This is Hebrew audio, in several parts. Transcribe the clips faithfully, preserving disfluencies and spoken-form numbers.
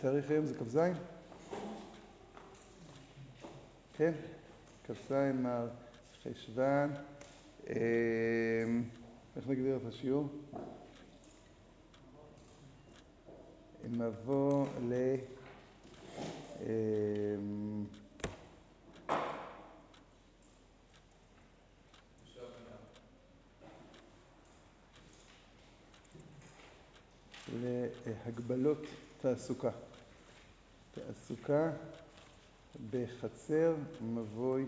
תאריך היום זה כ"ז? כן, כ"ז חשוון. איך נגדיר את השיעור? מבוא ל... להגבלות תעסוקה. תעסוקה בחצר, מבוי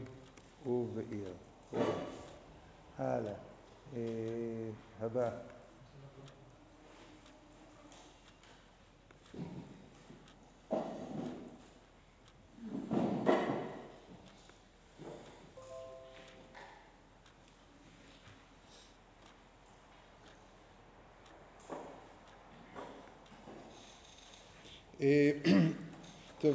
ובעיר. הלאה. הבא. טוב,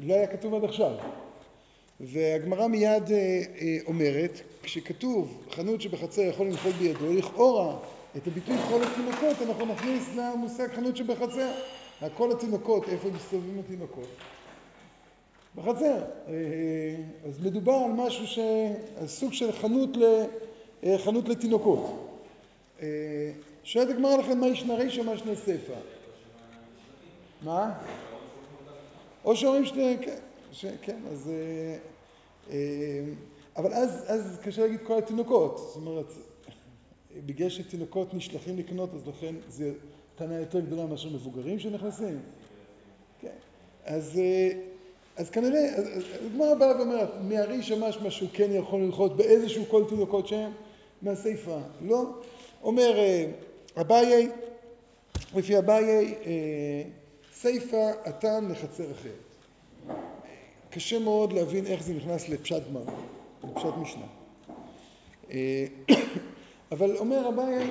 היה כתוב עד עכשיו. והגמרא מיד אומרת, כשכתוב חנות שבחצר יכול למחול בידו, לכאורה את הביטוי כל התינוקות אנחנו נכניס למושג חנות שבחצר. כל התינוקות, איפה מסתובבים התינוקות? בחצר. אז מדובר על משהו ש... סוג של חנות, ל... חנות לתינוקות. שואלת הגמרא לכם מה ישנה רישא ומה ישנה סיפא. מה? או שאומרים שני... כן, אז... אבל אז קשה להגיד כל התינוקות. זאת אומרת, בגלל שתינוקות נשלחים לקנות, אז לכן זו טענה יותר גדולה מאשר מבוגרים שנכנסים. כן. אז כנראה, הגמרא באה ואומרת, מהרישא משמע שהוא כן יכול ללכות באיזשהו כל תינוקות שהם? מהסיפא, לא? אומר אביי, לפי אביי, סיפא הטעם לחצר אחרת. קשה מאוד להבין איך זה נכנס לפשט גמרא, לפשט משנה. אבל אומר אביי,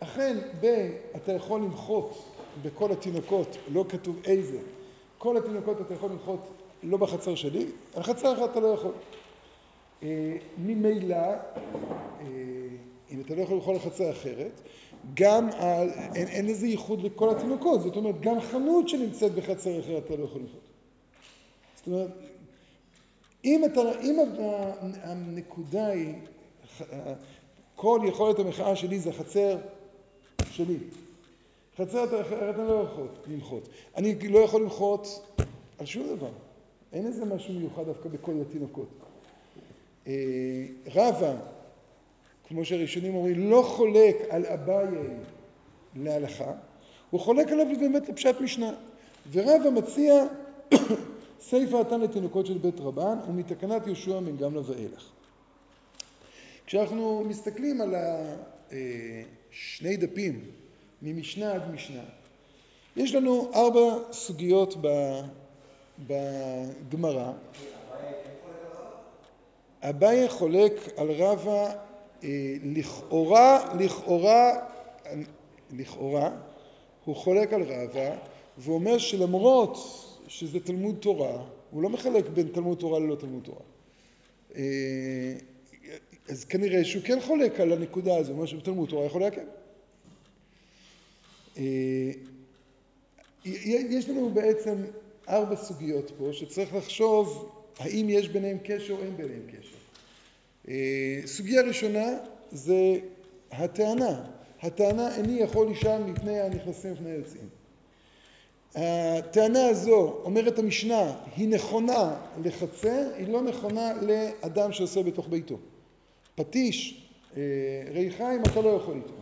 אכן ב- אתה יכול למחות בכל התינוקות, לא כתוב איזה. כל התינוקות אתה יכול למחות לא בחצר שלי, על חצר אחת אתה לא יכול. ממילא, אם אתה לא יכול לכל לחצר אחרת, גם על, אין, אין איזה ייחוד לכל התינוקות. זאת אומרת, גם חנות שנמצאת בחצר אחרת אתה לא יכול לכל. זאת אומרת, אם, אתה, אם הנקודה היא, כל יכולת המחאה שלי זה החצר שלי. חצר אחרת אתה לא יכול למחות. אני לא יכול למחות על שום דבר. אין איזה משהו מיוחד דווקא בכל התינוקות. רבא, כמו שהראשונים אומרים, לא חולק על אביי להלכה, הוא חולק עליו באמת לפשט משנה. ורבא מציע סיפא הטעם לתינוקות של בית רבן, ומתקנת יהושע בן גמלא ואילך. כשאנחנו מסתכלים על שני דפים, ממשנה עד משנה, יש לנו ארבע סוגיות בגמרא. אביי חולק על רבא לכאורה, לכאורה, לכאורה, הוא חולק על רבא, ואומר שלמרות שזה תלמוד תורה, הוא לא מחלק בין תלמוד תורה ללא תלמוד תורה. אז כנראה שהוא כן חולק על הנקודה הזו, מה שבתלמוד תורה יכול להקם. יש לנו בעצם ארבע סוגיות פה שצריך לחשוב האם יש ביניהם קשר או אין ביניהם קשר. סוגיה ראשונה זה הטענה. הטענה איני יכול אישן מפני הנכנסים ומפני היוצאים. הטענה הזו, אומרת המשנה, היא נכונה לחצר, היא לא נכונה לאדם שעושה בתוך ביתו. פטיש, ריחיים, אתה לא יכול איתו.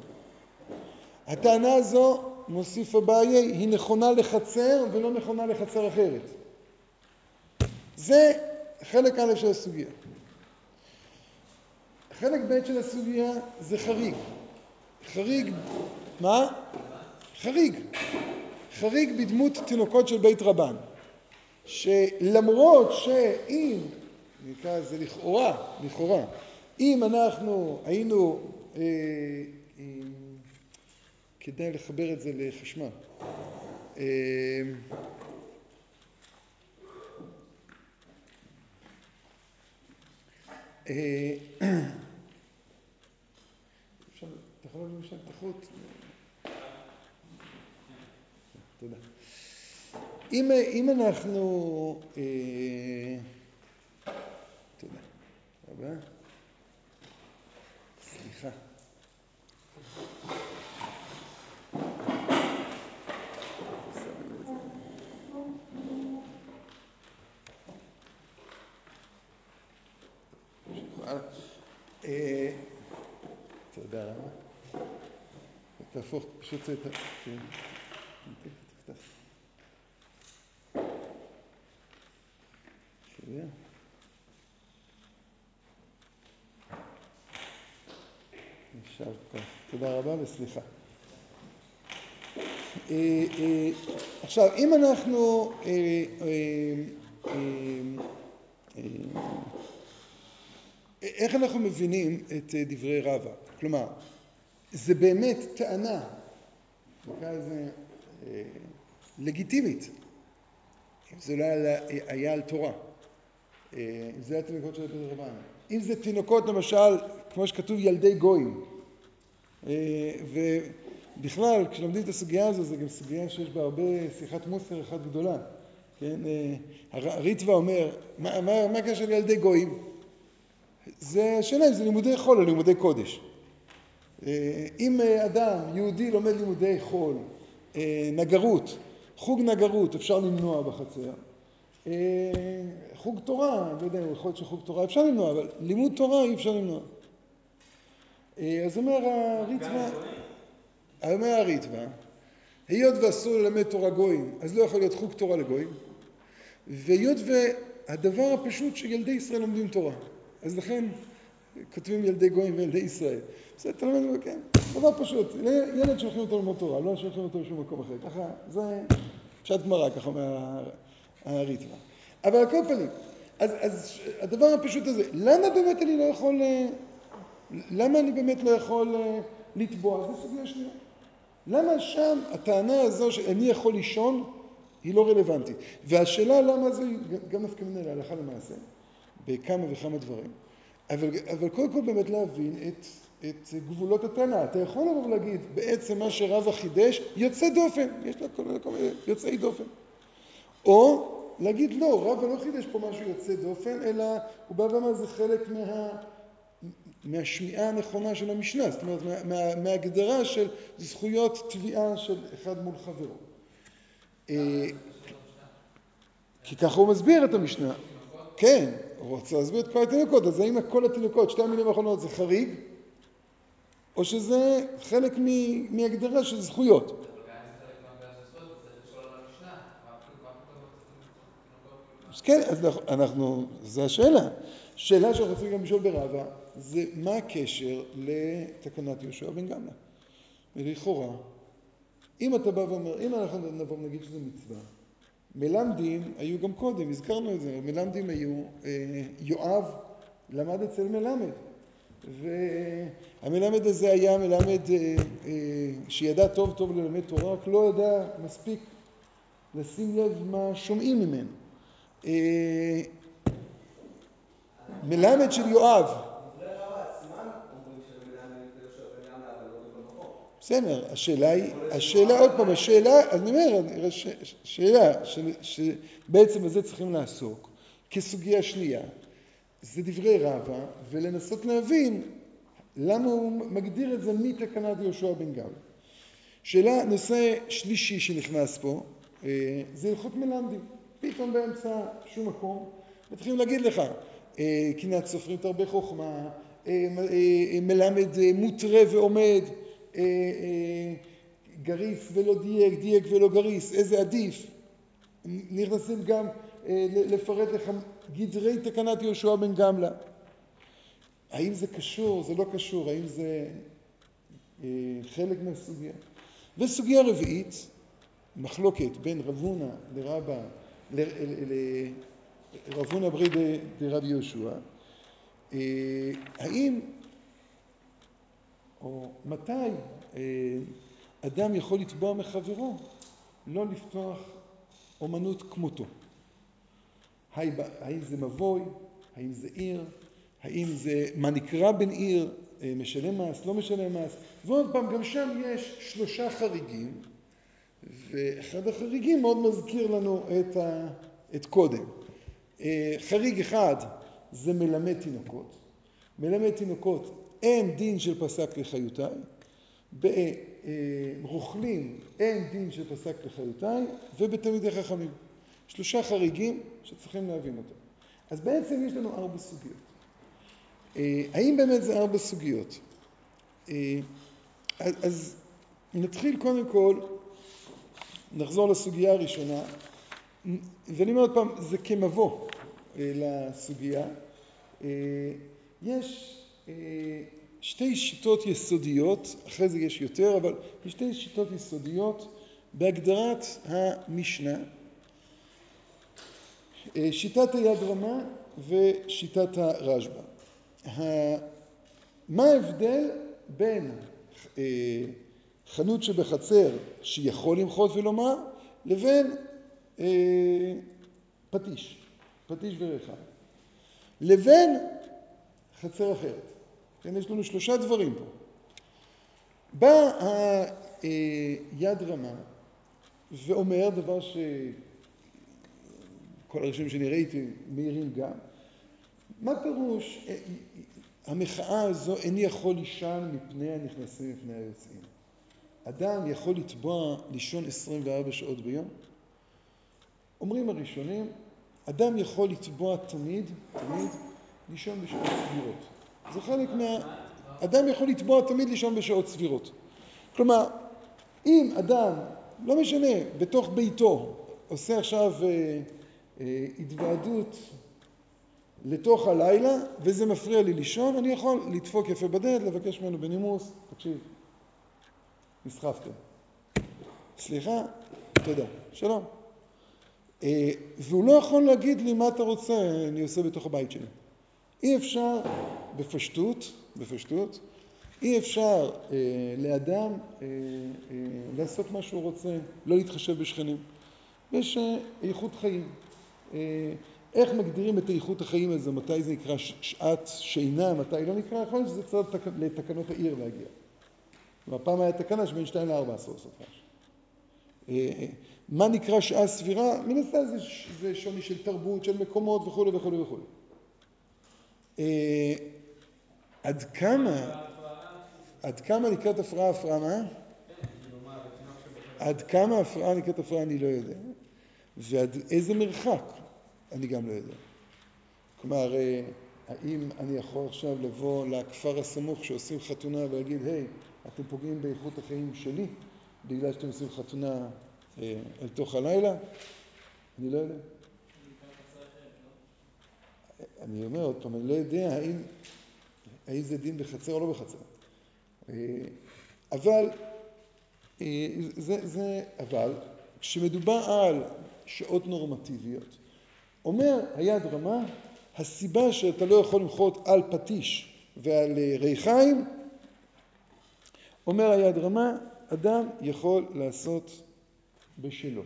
הטענה הזו, מוסיף אביי, היא נכונה לחצר ולא נכונה לחצר אחרת. זה חלק א' של הסוגיה. חלק ב' של הסוגיה זה חריג. חריג, מה? חריג, חריג בדמות תינוקות של בית רבן, שלמרות שאם, נקרא זה לכאורה, לכאורה, אם אנחנו היינו, אה, אה, כדאי לחבר את זה לחשמל, אה, אפשר, אתה יכול לומר שם תחות? תודה. אם אנחנו... תודה. רבה. סליחה. תודה רבה. תהפוך פשוט את ה... תפתח. שנייה. נשאר כך. תודה רבה וסליחה. עכשיו, אם אנחנו... איך אנחנו מבינים את דברי רבא? כלומר, זה באמת טענה, נקרא לזה, לגיטימית. אם זה לא היה על תורה, אם זה היה תינוקות של בית רבן, אם זה תינוקות למשל, כמו שכתוב ילדי גויים. ובכלל, כשלומדים את הסוגיה הזו, זה גם סוגיה שיש בה הרבה שיחת מוסר אחת גדולה. כן? הריטב"א אומר, מה הקשר לילדי גויים? זה שאלה אם זה לימודי חול או לימודי קודש. אם אדם יהודי לומד לימודי חול, נגרות, חוג נגרות אפשר למנוע בחצר, חוג תורה, לא יודע, יכול להיות שחוג תורה אפשר למנוע, אבל לימוד תורה אי אפשר למנוע. אז אומר הריטב"א, אומר הריטב"א, היות ואסור ללמד תורה גויים, אז לא יכול להיות חוג תורה לגויים, והיות והדבר הפשוט שילדי ישראל לומדים תורה. אז לכן כותבים ילדי גויים וילדי ישראל. זה תלמד, כן, דבר פשוט. ילד שולחים אותו ללמוד תורה, לא שולחים אותו לשום מקום אחר. ככה, זה פשט גמרא, ככה אומר הריטב"א. אבל על כל פנים, אז, אז הדבר הפשוט הזה, למה באמת אני לא יכול, למה אני באמת לא יכול לטבוע? זו סוגיה שנייה. למה שם הטענה הזו שאני יכול לישון היא לא רלוונטית? והשאלה למה זו היא גם נפקא מינה להלכה למעשה. בכמה וכמה דברים, אבל, אבל קודם כל באמת להבין את, את גבולות הטענה. אתה יכול לבוא ולהגיד, בעצם מה שרבא חידש, יוצא דופן, יש לה כל מיני יוצאי דופן. או להגיד, לא, רבא לא חידש פה משהו יוצא דופן, אלא הוא בא ואמר, זה חלק מה, מהשמיעה הנכונה של המשנה, זאת אומרת, מה, מה, מהגדרה של זכויות תביעה של אחד מול חברו. כי ככה הוא מסביר את המשנה. כן, הוא רוצה להסביר את כל התינוקות, אז האם כל התינוקות, שתי המילים האחרונות, זה חריג, או שזה חלק מהגדרה של זכויות? אבל גם אם זה חלק מהגדרה של זכויות, זה חלק שלא למשנה, מה פתאום התינוקות? כן, אז אנחנו, זו השאלה. שאלה שאנחנו רוצים גם לשאול ברבא, זה מה הקשר לתקנת יהושע בן גמלא? ולכאורה, אם אתה בא ואומר, אם אנחנו נבוא ונגיד שזה מצווה, מלמדים היו גם קודם, הזכרנו את זה, מלמדים היו, יואב למד אצל מלמד, והמלמד הזה היה מלמד שידע טוב טוב ללמד תורה, רק לא ידע מספיק לשים לב מה שומעים ממנו. מלמד של יואב. בסדר, השאלה היא, השאלה עוד פעם, השאלה, אני אומר, שאלה שבעצם הזה צריכים לעסוק כסוגיה שנייה, זה דברי רבא, ולנסות להבין למה הוא מגדיר את זה מתקנת יהושע בן גמלא. שאלה, נושא שלישי שנכנס פה, זה הלכות מלמדים. פתאום באמצע שום מקום, מתחילים להגיד לך, קנאת סופרים תרבה חוכמה, מלמד מותרה ועומד, גריס ולא דייק, דייק ולא גריס, איזה עדיף. נכנסים גם לפרט לך גדרי תקנת יהושע בן גמלא. האם זה קשור, זה לא קשור, האם זה חלק מהסוגיה? וסוגיה רביעית, מחלוקת בין רבונה לרבה, לרבונה ברידה לרב יהושע, האם או מתי אדם יכול לתבוע מחברו לא לפתוח אומנות כמותו? האם זה מבוי, האם זה עיר, האם זה מה נקרא בן עיר, משלם מס, לא משלם מס, ועוד פעם גם שם יש שלושה חריגים, ואחד החריגים מאוד מזכיר לנו את, ה... את קודם. חריג אחד זה מלמד תינוקות. מלמד תינוקות אין דין של פסק לחיותי, ברוכלים אין דין של פסק לחיותי, ובתלמידי חכמים. שלושה חריגים שצריכים להבין אותם. אז בעצם יש לנו ארבע סוגיות. האם באמת זה ארבע סוגיות? אז נתחיל קודם כל, נחזור לסוגיה הראשונה, ואני אומר עוד פעם, זה כמבוא לסוגיה. יש שתי שיטות יסודיות, אחרי זה יש יותר, אבל יש שתי שיטות יסודיות בהגדרת המשנה. שיטת היד רמה ושיטת הרשב"א. מה ההבדל בין חנות שבחצר שיכול למחות ולומר, לבין פטיש, פטיש ורחב, לבין חצר אחרת? כן, יש לנו שלושה דברים פה. בא היד רמה ואומר דבר שכל הראשונים שנראיתי מהירים גם, מה פירוש המחאה הזו איני יכול לישון מפני הנכנסים מפני היוצאים? אדם יכול לתבוע לישון עשרים וארבע שעות ביום? אומרים הראשונים, אדם יכול לתבוע תמיד, תמיד, לישון בשעות סבירות. זה חלק מה... אדם יכול לתבוע תמיד לישון בשעות סבירות. כלומר, אם אדם, לא משנה, בתוך ביתו, עושה עכשיו אה, אה, התוועדות לתוך הלילה, וזה מפריע לי לישון, אני יכול לדפוק יפה בדלת, לבקש ממנו בנימוס, תקשיב, נסחפתם. סליחה, תודה, שלום. אה, והוא לא יכול להגיד לי מה אתה רוצה, אני עושה בתוך הבית שלי. אי אפשר בפשטות, בפשטות, אי אפשר אה, לאדם אה, אה, לעשות מה שהוא רוצה, לא להתחשב בשכנים. יש אה, איכות חיים. אה, איך מגדירים את איכות החיים הזה? מתי זה נקרא שעת שינה? מתי לא נקרא? יכול להיות שזה צריך לתקנות העיר להגיע. והפעם היה תקנה שבין שתיים לארבע עשור סופש. מה נקרא שעה סבירה? מנסה זה שוני של תרבות, של מקומות וכו' וכו' וכו'. עד כמה, עד כמה נקראת הפרעה הפרעה מה? עד כמה הפרעה נקראת הפרעה אני לא יודע. ועד איזה מרחק? אני גם לא יודע. כלומר, האם אני יכול עכשיו לבוא לכפר הסמוך שעושים חתונה ולהגיד, היי, אתם פוגעים באיכות החיים שלי, בגלל שאתם עושים חתונה אה, אל תוך הלילה? אני לא יודע. אני אומר עוד פעם, אני לא יודע האם, האם זה דין בחצר או לא בחצר. אה, אבל, אה, זה, זה, אבל, כשמדובר על שעות נורמטיביות, אומר היד רמה, הסיבה שאתה לא יכול למחות על פטיש ועל ריחיים, אומר היד רמה, אדם יכול לעשות בשלו.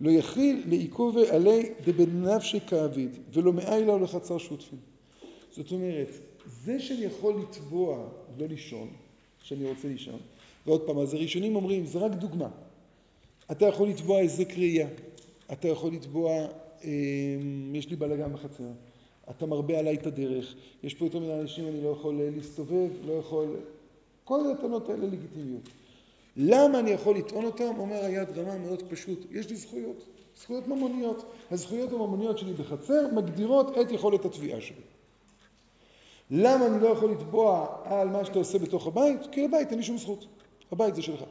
לא יכיל לעיכוב עלי דבנפשי כאביד, ולא מאילה לחצר שותפים. זאת אומרת, זה שאני יכול לתבוע לא לישון, שאני רוצה לישון, ועוד פעם, אז הראשונים אומרים, זה רק דוגמה. אתה יכול לתבוע איזה קריאה, אתה יכול לתבוע... יש לי בלגן בחצר, אתה מרבה עליי את הדרך, יש פה יותר מיני אנשים, אני לא יכול להסתובב, לא יכול... כל הטענות האלה לגיטימיות. למה אני יכול לטעון אותם? אומר היד רמה מאוד פשוט, יש לי זכויות, זכויות ממוניות. הזכויות הממוניות שלי בחצר מגדירות את יכולת התביעה שלי. למה אני לא יכול לתבוע על מה שאתה עושה בתוך הבית? כי לבית אין לי שום זכות, הבית זה שלך.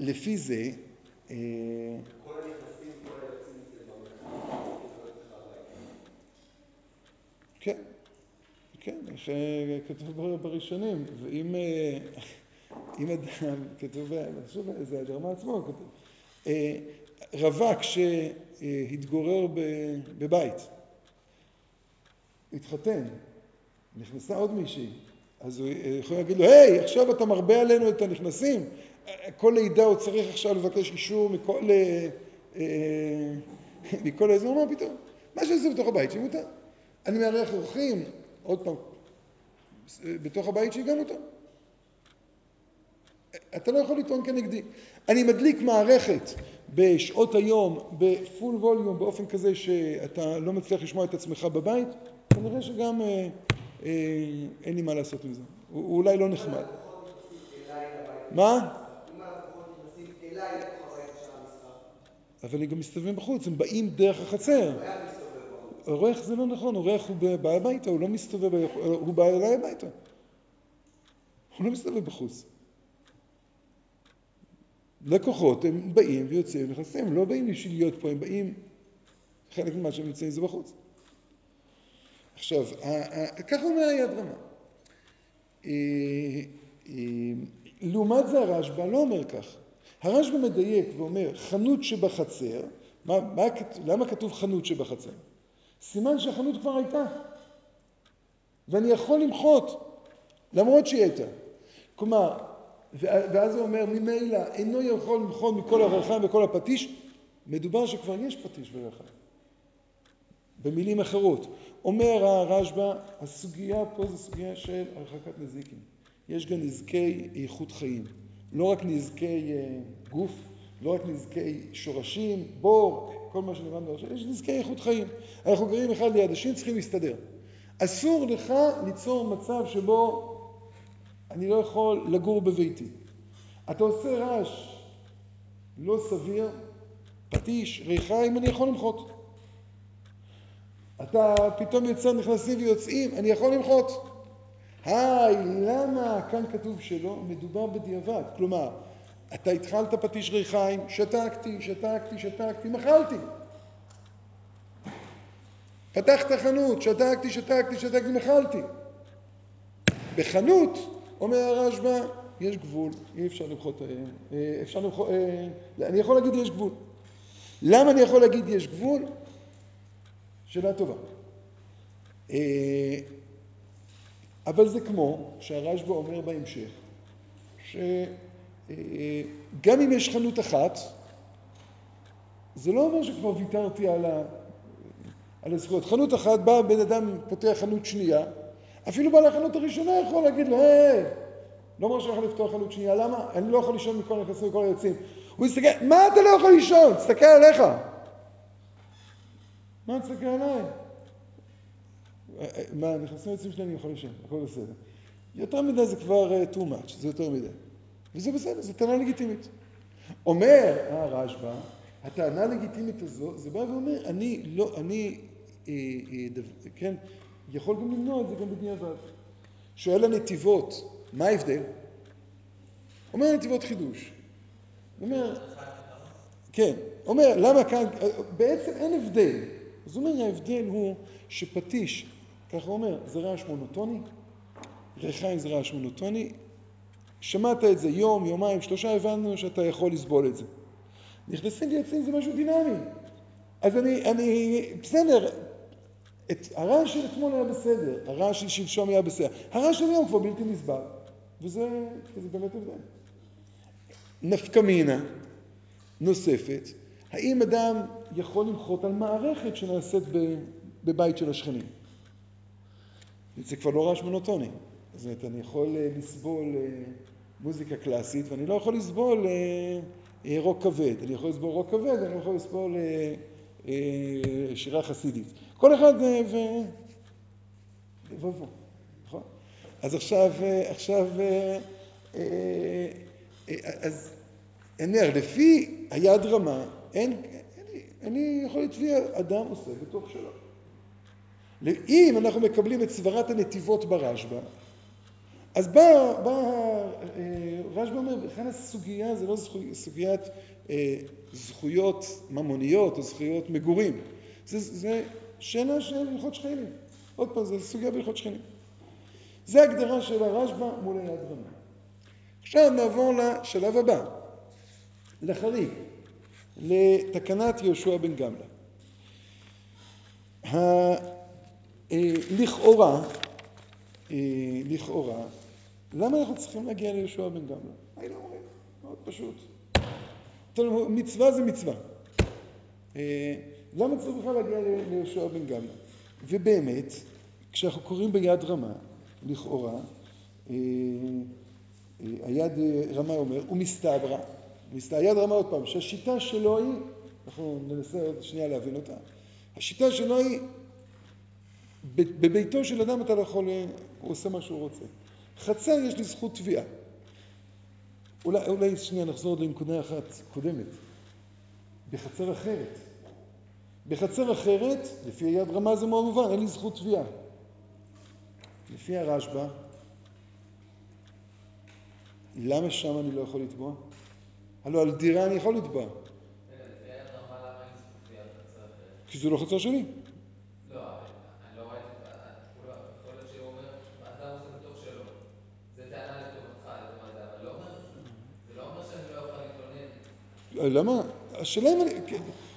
לפי זה... כל הנכנסים, כל היוצאים, זה במחאה. כן, כן, שכתוב בראשונים, ואם אדם, כתוב, זה הגרמה עצמו, רווק שהתגורר בבית, התחתן, נכנסה עוד מישהי, אז הוא יכול להגיד לו, היי, עכשיו אתה מרבה עלינו את הנכנסים, כל לידה הוא צריך עכשיו לבקש אישור מכל, מכל איזה מה פתאום, מה שעושה בתוך הבית שמותר. אני מארח אורחים, עוד פעם, בתוך הבית שהגענו אותם. אתה לא יכול לטעון כנגדי. אני מדליק מערכת בשעות היום, בפול ווליום, באופן כזה שאתה לא מצליח לשמוע את עצמך בבית, כנראה שגם אה, אה, אין לי מה לעשות עם זה. הוא, הוא אולי לא נחמד. מה? אבל הם גם מסתובבים בחוץ, הם באים דרך החצר. אורח זה לא נכון, אורח הוא בא הביתה, הוא לא מסתובב, הוא בא אליי הביתה. הוא לא מסתובב בחוץ. לקוחות, הם באים ויוצאים, נכנסים, הם לא באים לשביל להיות פה, הם באים, חלק ממה שהם יוצאים זה בחוץ. עכשיו, ככה אומר היד רמה. לעומת זה הרשב"א לא אומר כך. הרשב"א מדייק ואומר, חנות שבחצר, מה, מה, למה כתוב חנות שבחצר? סימן שהחנות כבר הייתה, ואני יכול למחות, למרות שהיא הייתה. כלומר, ואז הוא אומר, ממילא אינו יכול למחות מכל הרחם וכל הפטיש, מדובר שכבר יש פטיש ורחם. במילים אחרות, אומר הרשב"א, הסוגיה פה זו סוגיה של הרחקת נזיקים. יש גם נזקי איכות חיים, לא רק נזקי גוף, לא רק נזקי שורשים, בור, כל מה שלמדנו, יש נזקי איכות חיים. אנחנו גרים אחד ליד השני, צריכים להסתדר. אסור לך ליצור מצב שבו אני לא יכול לגור בביתי. אתה עושה רעש לא סביר, פטיש, ריחה, אם אני יכול למחות. אתה פתאום יוצא, נכנסים ויוצאים, אני יכול למחות. היי, למה? כאן כתוב שלא, מדובר בדיעבד. כלומר, אתה התחלת פטיש ריחיים, שתקתי, שתקתי, שתקתי, מחלתי. פתחת חנות, שתקתי, שתקתי, שתקתי, מחלתי. בחנות, אומר הרשב"א, יש גבול, אי אפשר למחות, אפשר למחות, אני יכול להגיד יש גבול. למה אני יכול להגיד יש גבול? שאלה טובה. אבל זה כמו שהרשב"א אומר בהמשך, ש... גם אם יש חנות אחת, זה לא אומר שכבר ויתרתי על, ה... על הזכויות. חנות אחת, בא בן אדם פותח חנות שנייה, אפילו בא לחנות הראשונה יכול להגיד לו, היי, לא אומר שאני יכול לפתוח חנות שנייה, למה? אני לא יכול לישון מכל נכנסים וכל היוצאים. הוא יסתכל, מה אתה לא יכול לישון? תסתכל עליך. מה תסתכל עליי? מה, נכנסים ויוצאים שלי, אני יכול לישון, הכל בסדר. יותר מדי זה כבר too much, זה יותר מדי. וזה בסדר, זו טענה לגיטימית. אומר הרשב"א, הטענה הלגיטימית הזו, זה בא ואומר, אני לא, אני, אה, אה, דו, כן, יכול גם למנוע את זה גם בדיעבד. שואל הנתיבות, מה ההבדל? אומר הנתיבות חידוש. אומר, כן, אומר, למה כאן, בעצם אין הבדל. אז הוא אומר, ההבדל הוא שפטיש, ככה אומר, זה רעש מונוטוני, ריחיים זה רעש מונוטוני, שמעת את זה יום, יומיים, שלושה, הבנו שאתה יכול לסבול את זה. נכנסים ויוצאים זה משהו דינמי. אז אני, אני, בסדר, את, הרעש של אתמול היה בסדר, הרעש של שלשום היה בסדר, הרעש של יום כבר בלתי נסבל, וזה זה באמת הבדל. נפקמינה נוספת, האם אדם יכול למחות על מערכת שנעשית בבית של השכנים? זה כבר לא רעש מונוטוני. זאת אומרת, אני יכול לסבול מוזיקה קלאסית, ואני לא יכול לסבול רוק כבד. אני יכול לסבול רוק כבד, אני יכול לסבול שירה חסידית. כל אחד ו... ובוא, נכון? אז עכשיו, עכשיו, אז נר, לפי היד רמה, אני יכול לתביע אדם עושה בתוך שלו. אם אנחנו מקבלים את סברת הנתיבות ברשב"א, אז בא, בא רשב"א אומר, כאן הסוגיה, זה לא זכו, סוגיית אה, זכויות ממוניות או זכויות מגורים. זה, זה שאלה של הלכות שכנים. עוד פעם, זה סוגיה בהלכות שכנים. זה הגדרה של הרשב"א מול יד רמה. עכשיו נעבור לשלב הבא, לחריג, לתקנת יהושע בן גמלה. לכאורה, לכאורה, למה אנחנו צריכים להגיע ליהושע בן גמלה? היינו אומרים, מאוד פשוט. מצווה זה מצווה. למה צריך בכלל להגיע ליהושע בן גמלה? ובאמת, כשאנחנו קוראים ביד רמה, לכאורה, היד רמה אומר, הוא מסתברא. היד רמה עוד פעם, שהשיטה שלו היא, אנחנו ננסה עוד שנייה להבין אותה, השיטה שלו היא, בביתו של אדם אתה לא יכול, הוא עושה מה שהוא רוצה. חצר יש לי זכות תביעה. אולי, אולי שנייה נחזור עוד לנקודה אחת קודמת. בחצר אחרת. בחצר אחרת, לפי היד רמה זה מאוד מובן, אין לי זכות תביעה. לפי הרשב"א, למה שם אני לא יכול לתבוע? הלוא על דירה אני יכול לתבוע. לפי היד רמה למה אין זכות תביעה בחצר אחרת? כי זה לא חצר שלי. לא, אני לא רואה את זה. כל עוד שהוא אומר, האדם עושה בתוך שלו. זה טענה לטובתך, אבל לא אומר, זה לא אומר שאני לא יכול להתלונן. למה? השאלה אם אני...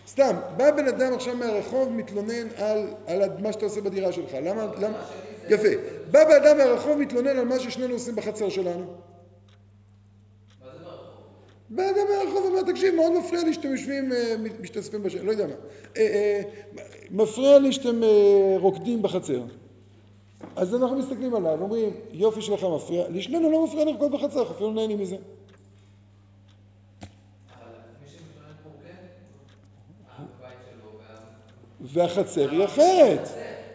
סתם, בא בן אדם עכשיו מהרחוב מתלונן על, על מה שאתה עושה בדירה שלך. למה? למה? יפה. בא בן אדם מהרחוב מתלונן על מה ששנינו עושים בחצר שלנו. מה זה מהרחוב? בן אדם מהרחוב אומר, תקשיב, מאוד מפריע לי שאתם יושבים, משתספים בשביל, לא יודע מה. מפריע לי שאתם רוקדים בחצר. אז אנחנו מסתכלים עליו, אומרים, יופי שלך מפריע. לשנינו לא מפריע לרקוד בחצר, אפילו נהנים מזה. והחצר היא אחרת.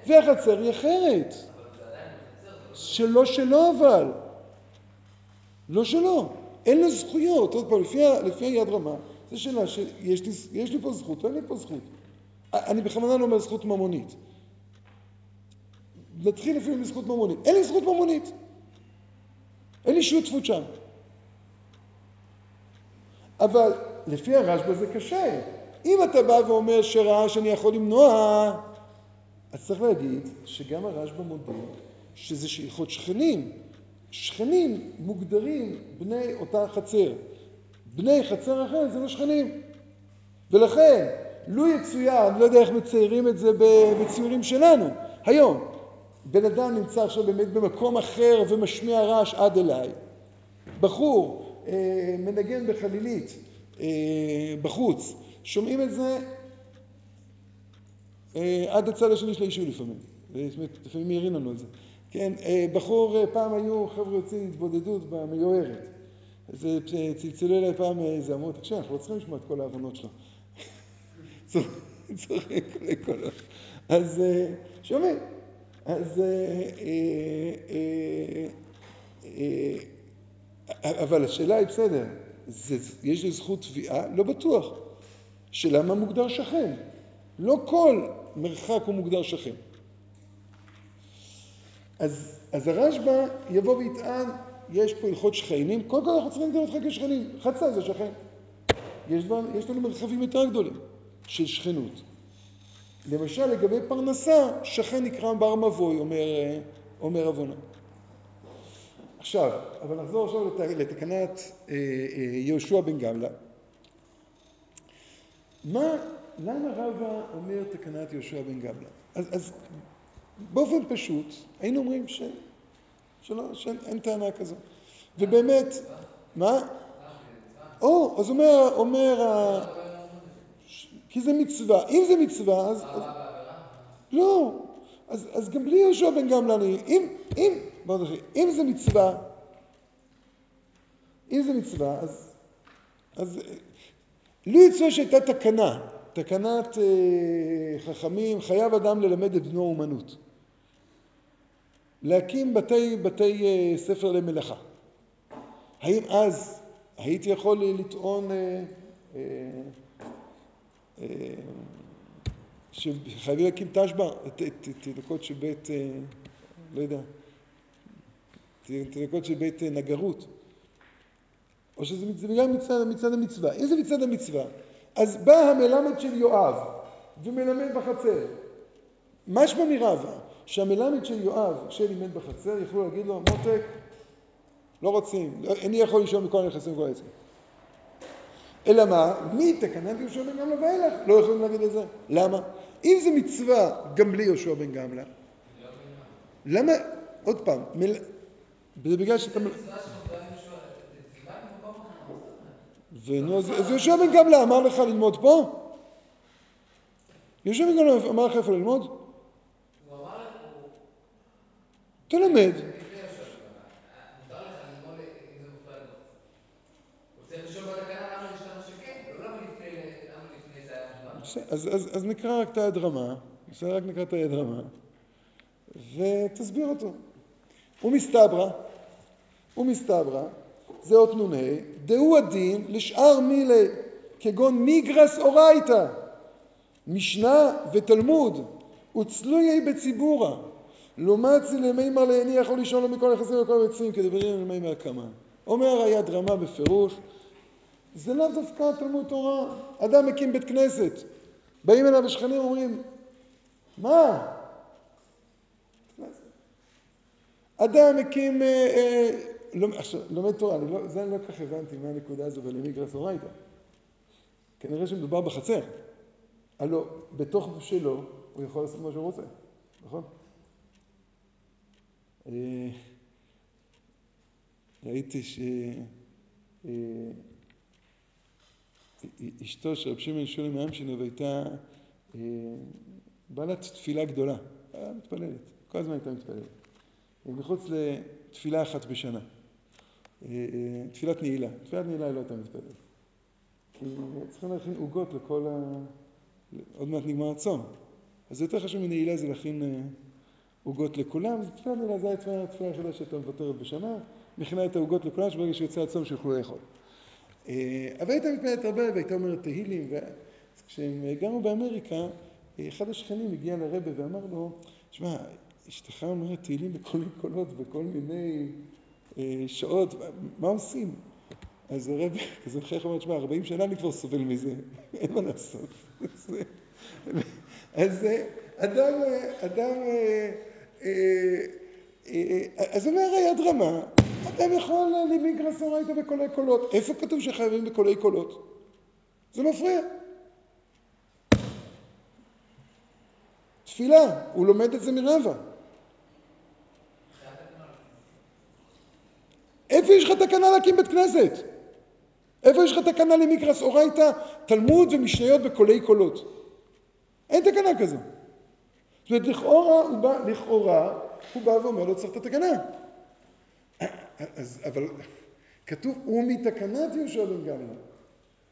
והחצר היא אחרת. שלא שלא אבל. לא שלא. אין לו זכויות. עוד פעם, לפי היד רמה, זו שאלה שיש לי פה זכות, ואין לי פה זכות. אני בכוונה לא אומר זכות ממונית. נתחיל לפעמים לזכות ממונית. אין לי זכות ממונית. אין לי שותפות שם. אבל לפי הרשב"א זה קשה. אם אתה בא ואומר שראה שאני יכול למנוע, אז צריך להגיד שגם הרשב"א מודה שזה שייכות שכנים. שכנים מוגדרים בני אותה חצר. בני חצר אחרת זה לא שכנים. ולכן, לו יצויה, אני לא יודע איך מציירים את זה בציורים שלנו. היום, בן אדם נמצא עכשיו באמת במקום אחר ומשמיע רעש עד אליי. בחור אה, מנגן בחלילית אה, בחוץ. שומעים את זה עד הצד השני של האישור לפעמים. לפעמים ירין לנו על זה. כן, בחור, פעם היו חבר'ה יוצאים התבודדות במיוערת. אז צלצלו אליי פעם איזה אמרו, תקשיב, אנחנו לא צריכים לשמוע את כל האבנות שלו. צוחק לכולו. אז שומע. אז... אבל השאלה היא בסדר. יש לי זכות תביעה? לא בטוח. שאלה מה מוגדר שכן. לא כל מרחק הוא מוגדר שכן. אז, אז הרשב"א יבוא ויטען, יש פה הלכות שכנים, קודם כל אנחנו צריכים לדעת אותך כשכנים. חצר זה שכן. יש, יש לנו מרחבים יותר גדולים של שכנות. למשל, לגבי פרנסה, שכן נקרא בר מבוי, אומר, אומר אבונה. עכשיו, אבל נחזור עכשיו לתקנת אה, אה, יהושע בן גמלה. מה, למה רבא אומר תקנת יהושע בן גמלה? אז, אז באופן פשוט, היינו אומרים ש... שלא, שאין טענה כזו. ובאמת, מה? או, אז אומר, אומר ה... כי זה מצווה. אם זה מצווה, אז... לא. אז, אז גם בלי יהושע בן גמלה, אני... אם, אם, בואו נתחיל, אם זה מצווה, אם זה מצווה, אז... אז... לא יצא שהייתה תקנה, תקנת אה, חכמים, חייב אדם ללמד את בנו אומנות. להקים בתי, בתי אה, ספר למלאכה. האם אז הייתי יכול לטעון אה, אה, אה, שחייבים להקים תשב"ר, תינוקות של בית, אה, לא יודע, תינוקות של בית אה, נגרות. או שזה בגלל מצד, מצד המצווה. אם זה מצד המצווה, אז בא המלמד של יואב ומלמד בחצר. משמע מרבא, שהמלמד של יואב, שלימד בחצר, יכלו להגיד לו, מותק, לא רוצים, איני יכול לישון מכל הנכסים וכל העצים. אלא מה? מי תקנה ליהושע בן גמלה ואילך? לא יכולים להגיד את זה. למה? אם זה מצווה גם בלי יהושע בן גמלה, למה? עוד פעם, זה בגלל שאתה... אז יהושע בן גמלה אמר לך ללמוד פה? יהושע בן גמלה אמר לך איפה ללמוד? הוא אמר לך... תלמד. אז, אז, אז נקרא רק את ההדרמה, רק נקרא את ההדרמה, ותסביר אותו. הוא מסתברא, הוא מסתברא, זה אות נ"ה, דהו הדין לשאר מילי, כגון מיגרס אורייתא, משנה ותלמוד, וצלויי בציבורא, לעומת צילמי מרלי, אני יכול לישון לו מכל יחסים וכל עצים, כדברים למי מהקמה. אומר היה דרמה בפירוש, זה לאו דווקא תלמוד תורה. אדם מקים בית כנסת, באים אליו השכנים ואומרים, מה? אדם מקים, אה, אה, לא, עכשיו, לומד תורה, אני לא, זה אני לא כך הבנתי מה הנקודה הזו ולמיגרס אורייתא. כנראה שמדובר בחצר. הלא, בתוך שלו הוא יכול לעשות מה שהוא רוצה, נכון? אה, ראיתי ש... אה, אשתו שרב שמעון שולם מהמשינוב הייתה אה, בעלת תפילה גדולה, הייתה מתפללת, כל הזמן הייתה מתפללת. מחוץ לתפילה אחת בשנה, אה, אה, תפילת נעילה, תפילת נעילה היא לא הייתה מתפללת. כי צריכים להכין עוגות לכל ה... עוד מעט נגמר הצום. אז יותר חשוב מנעילה זה להכין אה, עוגות לכולם, אז תפילת נעילה זה הייתה התפילה היחידה שאתה מבטרת בשנה, מכינה את העוגות לכולם שברגע שיוצא הצום שיוכלו לאכול. אבל הייתה מתפללת הרבה והייתה אומרת תהילים, וכשהם גרו באמריקה, אחד השכנים הגיע לרבא ואמר לו, שמע, אשתך אומרת תהילים בכל מיני קולות, בכל מיני שעות, מה עושים? אז הרבא, אז חייך אומרת, שמע, ארבעים שנה אני כבר סובל מזה, אין מה לעשות. אז אדם, אדם, אז אומר היה דרמה, אדם יכול למיגרס אורייתא בקולי קולות. איפה כתוב שחייבים בקולי קולות? זה מפריע. תפילה, הוא לומד את זה מרבא. איפה יש לך תקנה להקים בית כנסת? איפה יש לך תקנה למיגרס אורייתא, תלמוד ומשניות בקולי קולות? אין תקנה כזו. זאת אומרת, לכאורה הוא בא, לכאורה, הוא בא ואומר לו, צריך את התקנה. אז, אבל כתוב, הוא מתקנת יהושע בן גמלה.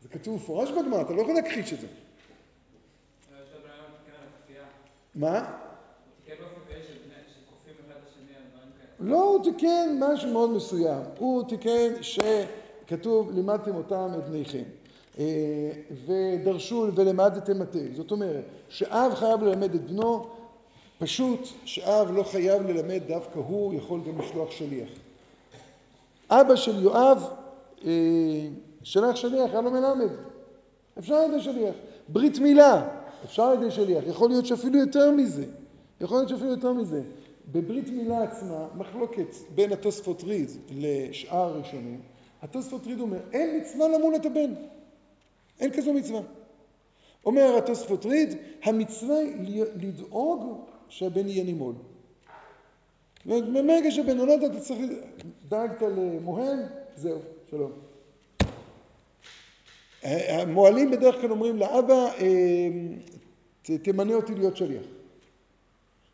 זה כתוב, מפורש בגמרא, אתה לא יכול להכחיש את זה. לא, יש לו בן אדם מתקן על הכפייה. מה? הוא תיקן באופן כזה שכופים אחד לשני על דברים כאלה. לא, הוא תיקן משהו מאוד מסוים. הוא תיקן שכתוב, לימדתם אותם את בניכם. ודרשו ולמדתם אתם. זאת אומרת, שאב חייב ללמד את בנו, פשוט שאב לא חייב ללמד דווקא הוא, יכול גם לשלוח שליח. אבא של יואב שלח שליח, היה לו מלמד. אפשר על ידי שליח. ברית מילה, אפשר על ידי שליח. יכול להיות שאפילו יותר מזה. יכול להיות שאפילו יותר מזה. בברית מילה עצמה, מחלוקת בין התוספות ריז לשאר הראשונים, התוספות ריז אומר, אין מצווה למול את הבן. אין כזו מצווה. אומר התוספות ריז, המצווה היא לדאוג שהבן יהיה נימול. ומרגע שבן נולד אתה צריך, דאגת למוהל, זהו, שלום. המוהלים בדרך כלל אומרים לאבא, תמנה אותי להיות שליח.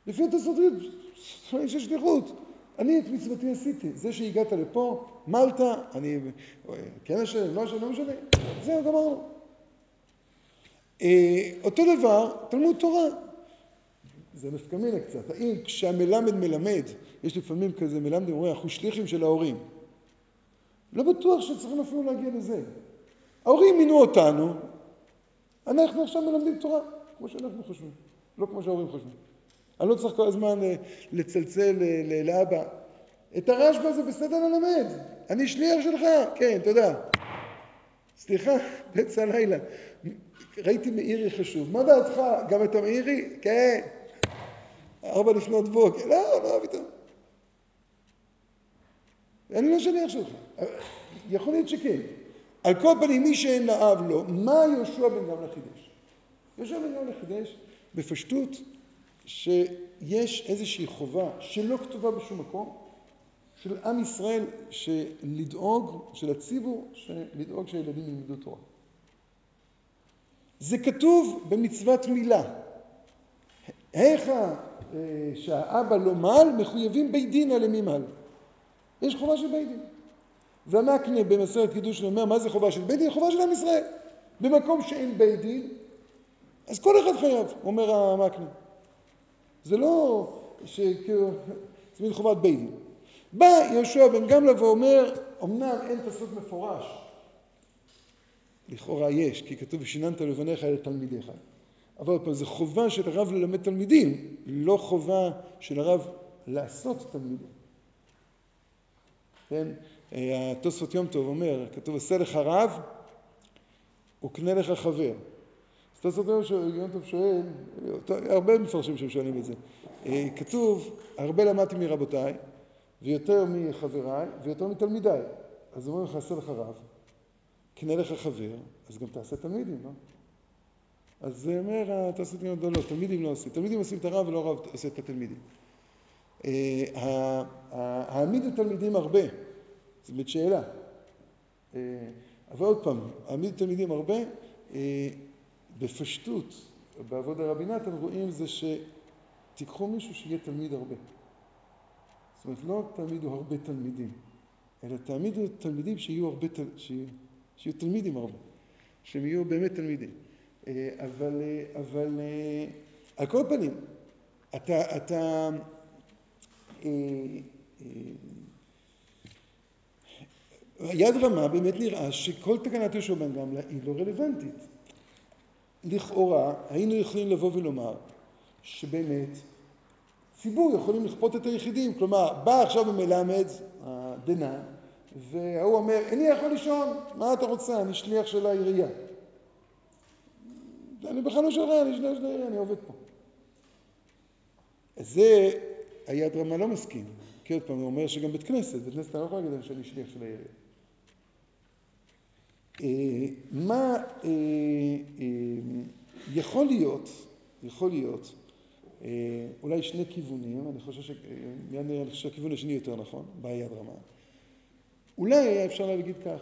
לפי התסודית, יש השליחות. אני את מצוותי עשיתי. זה שהגעת לפה, מלת, אני, כן אשם, לא אשם, לא משנה. זהו, גמרנו. אותו דבר, תלמוד תורה. זה נפקא מינה קצת. האם כשהמלמד מלמד, יש לפעמים כזה מלמדים, רואה, אנחנו שליחים של ההורים. לא בטוח שצריכים אפילו להגיע לזה. ההורים מינו אותנו, אנחנו עכשיו מלמדים תורה, כמו שאנחנו חושבים, לא כמו שההורים חושבים. אני לא צריך כל הזמן לצלצל לאבא. את הרשב"א הזה בסדר ללמד. אני שליח שלך. כן, תודה. סליחה, בצע לילה. ראיתי מאירי חשוב. מה דעתך? גם אתה מאירי? כן. ארבע לפנות בוקר, לא, לא, פתאום. אני לא שליח שלך. יכול להיות שכן. על כל פנים, מי שאין לאב לו, מה יהושע בן גמלא חידש? יהושע בן גמלא חידש בפשטות שיש איזושהי חובה שלא כתובה בשום מקום, של עם ישראל שלדאוג, של הציבור, שלדאוג שהילדים ילמדו תורה. זה כתוב במצוות מילה. איך שהאבא לא מעל, מחויבים בית דין על הממעל. יש חובה של בית דין. והמקנה במסרת קידוש אומר, מה זה חובה של בית דין? חובה של עם ישראל. במקום שאין בית דין, אז כל אחד חייב, אומר המקנה. זה לא שכאילו, זה מין חובת בית דין. בא יהושע בן גמלא ואומר, אמנם אין פסוק מפורש, לכאורה יש, כי כתוב שיננת לבניך לתלמידיך. אבל פעם, זו חובה של הרב ללמד תלמידים, לא חובה של הרב לעשות תלמידים. כן? התוספות יום טוב אומר, כתוב, עשה לך רב, וקנה לך חבר. אז תוספות יום טוב שואל, הרבה מפרשים ששואלים את זה. כתוב, הרבה למדתי מרבותיי, ויותר מחבריי, ויותר מתלמידיי. אז הוא אומר לך, עשה לך רב, קנה לך חבר, אז גם תעשה תלמידים, לא? אז זה אומר, תעשה תלמידים, לא, לא, תלמידים לא עושים. תלמידים עושים את הרב, ולא הרב עושה את התלמידים. העמיד התלמידים הרבה, זאת אומרת שאלה. אבל עוד פעם, העמיד התלמידים הרבה, בפשטות, בעבוד הרבי נתן, רואים זה שתיקחו מישהו שיהיה תלמיד הרבה. זאת אומרת, לא תעמידו הרבה תלמידים, אלא תעמידו תלמידים שיהיו הרבה תלמידים. שיהיו תלמידים הרבה, שהם יהיו באמת תלמידים. אבל, אבל, על כל פנים, אתה, אתה, יד רמה באמת נראה שכל תקנת יהושע בן גמלא היא לא רלוונטית. לכאורה, היינו יכולים לבוא ולומר שבאמת ציבור יכולים לכפות את היחידים. כלומר, בא עכשיו במלמד הדנה, והוא אומר, איני יכול לישון, מה אתה רוצה? אני שליח של העירייה. אני בכלל לא שליח, אני שליח של העירייה, אני עובד פה. אז זה, היד רמה לא מסכים. כי עוד פעם, הוא אומר שגם בית כנסת, בית כנסת אני לא יכול להגיד שאני שליח של העירייה. מה יכול להיות, יכול להיות, אולי שני כיוונים, אני חושב שמיד נראה לך שהכיוון השני יותר נכון, בהיד רמה. אולי היה אפשר להגיד כך,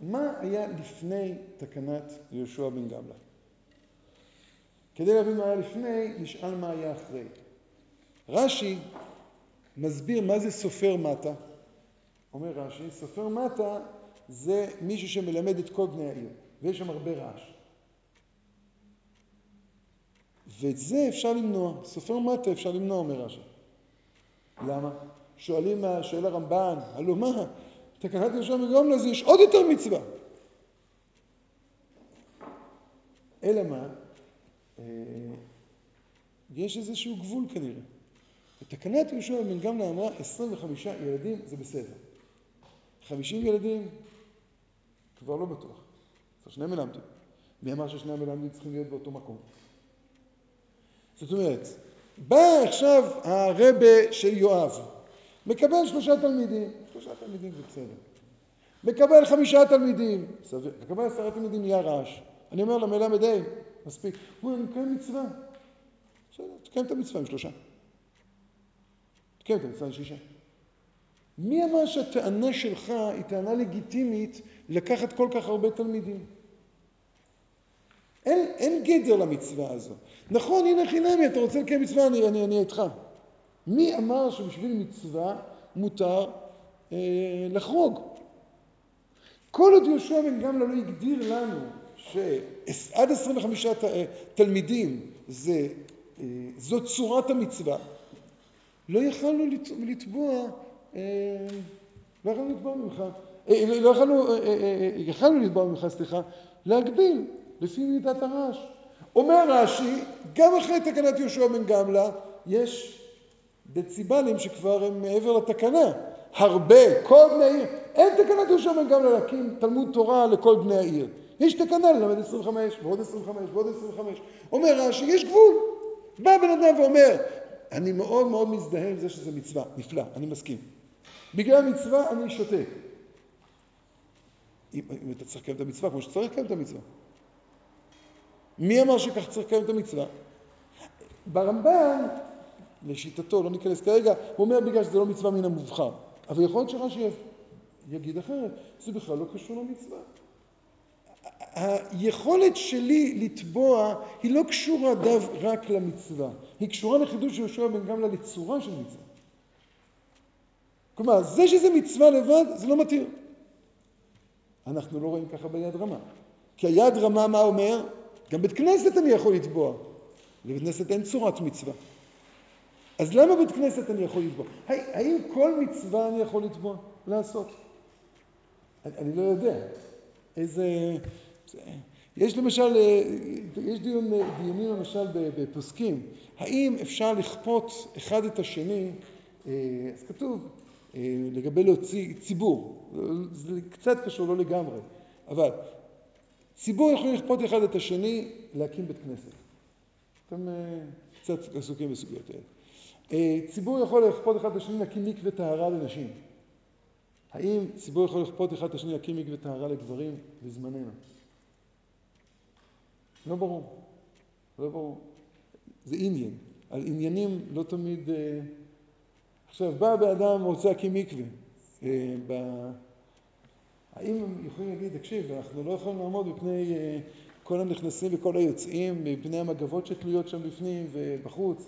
מה היה לפני תקנת יהושע בן גמלא? כדי להבין מה היה לפני, נשאל מה היה אחרי. רש"י מסביר מה זה סופר מטה. אומר רש"י, סופר מטה זה מישהו שמלמד את כל בני העיר, ויש שם הרבה רעש. ואת זה אפשר למנוע, סופר מטה אפשר למנוע, אומר רש"י. למה? שואלים, שואל הרמב"ן, הלא מה? תקנת יהושע בן גמלא זה יש עוד יותר מצווה. אלא מה? יש איזשהו גבול כנראה. תקנת יהושע בן גמלא אמרה עשרים וחמישה ילדים זה בסדר. חמישים ילדים כבר לא בטוח. זה שני מלמדים. מי אמר ששני המלמדים צריכים להיות באותו מקום? זאת אומרת, בא עכשיו הרבי של יואב, מקבל שלושה תלמידים, שלושה תלמידים זה בסדר. מקבל חמישה תלמידים, סביר. מקבל עשרה תלמידים יהיה רעש. אני אומר למלמד, די, מספיק. הוא אומר, אני מקיים מצווה. בסדר, תקיים את המצווה עם שלושה. תקיים את המצווה עם שישה. מי אמר שהטענה שלך היא טענה לגיטימית לקחת כל כך הרבה תלמידים? אין, אין גדר למצווה הזו. נכון, הנה חינמי, אתה רוצה לקיים מצווה, אני, אני, אני איתך. מי אמר שבשביל מצווה מותר אה, לחרוג? כל עוד יהושע בן גמלא לא הגדיר לנו שעד עשרים וחמישה ת, אה, תלמידים זה, אה, זו צורת המצווה, לא יכלנו לת, לתבוע, אה, לא יכלנו לתבוע ממך, אה, לא יכלנו, אה, אה, יכלנו לתבוע ממך, סליחה, להגביל לפי מידת הרעש. אומר רש"י, גם אחרי תקנת יהושע בן גמלא, יש דציבלים שכבר הם מעבר לתקנה. הרבה, כל בני העיר. אין תקנת יהושע בן גמלא להקים תלמוד תורה לכל בני העיר. יש תקנה ללמד עשרים וחמש, ועוד עשרים וחמש, ועוד עשרים וחמש. אומר רש"י, יש גבול. בא בן אדם ואומר, אני מאוד מאוד מזדהה עם זה שזה מצווה, נפלא, אני מסכים. בגלל המצווה אני שותק. אם, אם אתה צריך לקיים את המצווה, כמו שצריך לקיים את המצווה. מי אמר שכך צריך לקיים את המצווה? ברמב"ן, לשיטתו, לא ניכנס כרגע, הוא אומר בגלל שזה לא מצווה מן המובחר. אבל יכול להיות שרש"י יגיד אחרת, זה בכלל לא קשור למצווה. היכולת שלי לטבוע היא לא קשורה דו רק למצווה, היא קשורה לחידוש של יהושע בן גמלה לצורה של מצווה. כלומר, זה שזה מצווה לבד, זה לא מתיר. אנחנו לא רואים ככה ביד רמה. כי היד רמה מה אומר? גם בית כנסת אני יכול לטבוע. לבית כנסת אין צורת מצווה. אז למה בית כנסת אני יכול לטבוע? האם כל מצווה אני יכול לטבוע? לעשות? אני, אני לא יודע. איזה... יש למשל, יש דיון, דיונים למשל בפוסקים. האם אפשר לכפות אחד את השני? אז כתוב, לגבי להוציא ציבור. זה קצת קשור, לא לגמרי. אבל ציבור יכולים לכפות אחד את השני להקים בית כנסת. אתם קצת עסוקים בסוגיות האלה. ציבור יכול לכפות אחד את השני להקים מקווה טהרה לנשים. האם ציבור יכול לכפות אחד את השני להקים מקווה טהרה לגברים בזמננו? לא ברור. לא ברור. זה עניין. על עניינים לא תמיד... עכשיו, בא באדם רוצה להקים מקווה. האם הם יכולים להגיד, תקשיב, אנחנו לא יכולים לעמוד בפני כל הנכנסים וכל היוצאים, מפני המגבות שתלויות שם בפנים ובחוץ.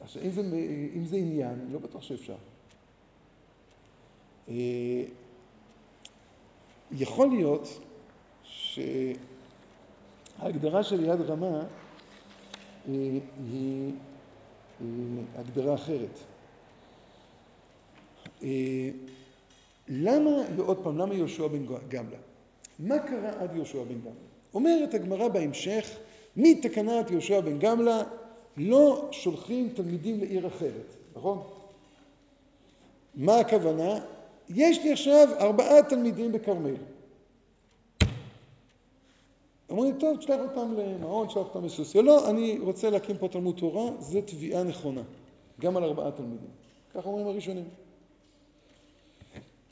עכשיו, אם זה עניין, לא בטוח שאפשר. יכול להיות שההגדרה של יד רמה היא הגדרה אחרת. למה, ועוד פעם, למה יהושע בן גמלה? מה קרה עד יהושע בן גמלה? אומרת הגמרא בהמשך, מתקנת יהושע בן גמלה לא שולחים תלמידים לעיר אחרת, נכון? מה הכוונה? יש לי עכשיו ארבעה תלמידים בכרמל. אומרים, טוב, תשלח אותם למעון, תשלח אותם לסוסיו. לא, אני רוצה להקים פה תלמוד תורה, זו תביעה נכונה. גם על ארבעה תלמידים. כך אומרים הראשונים.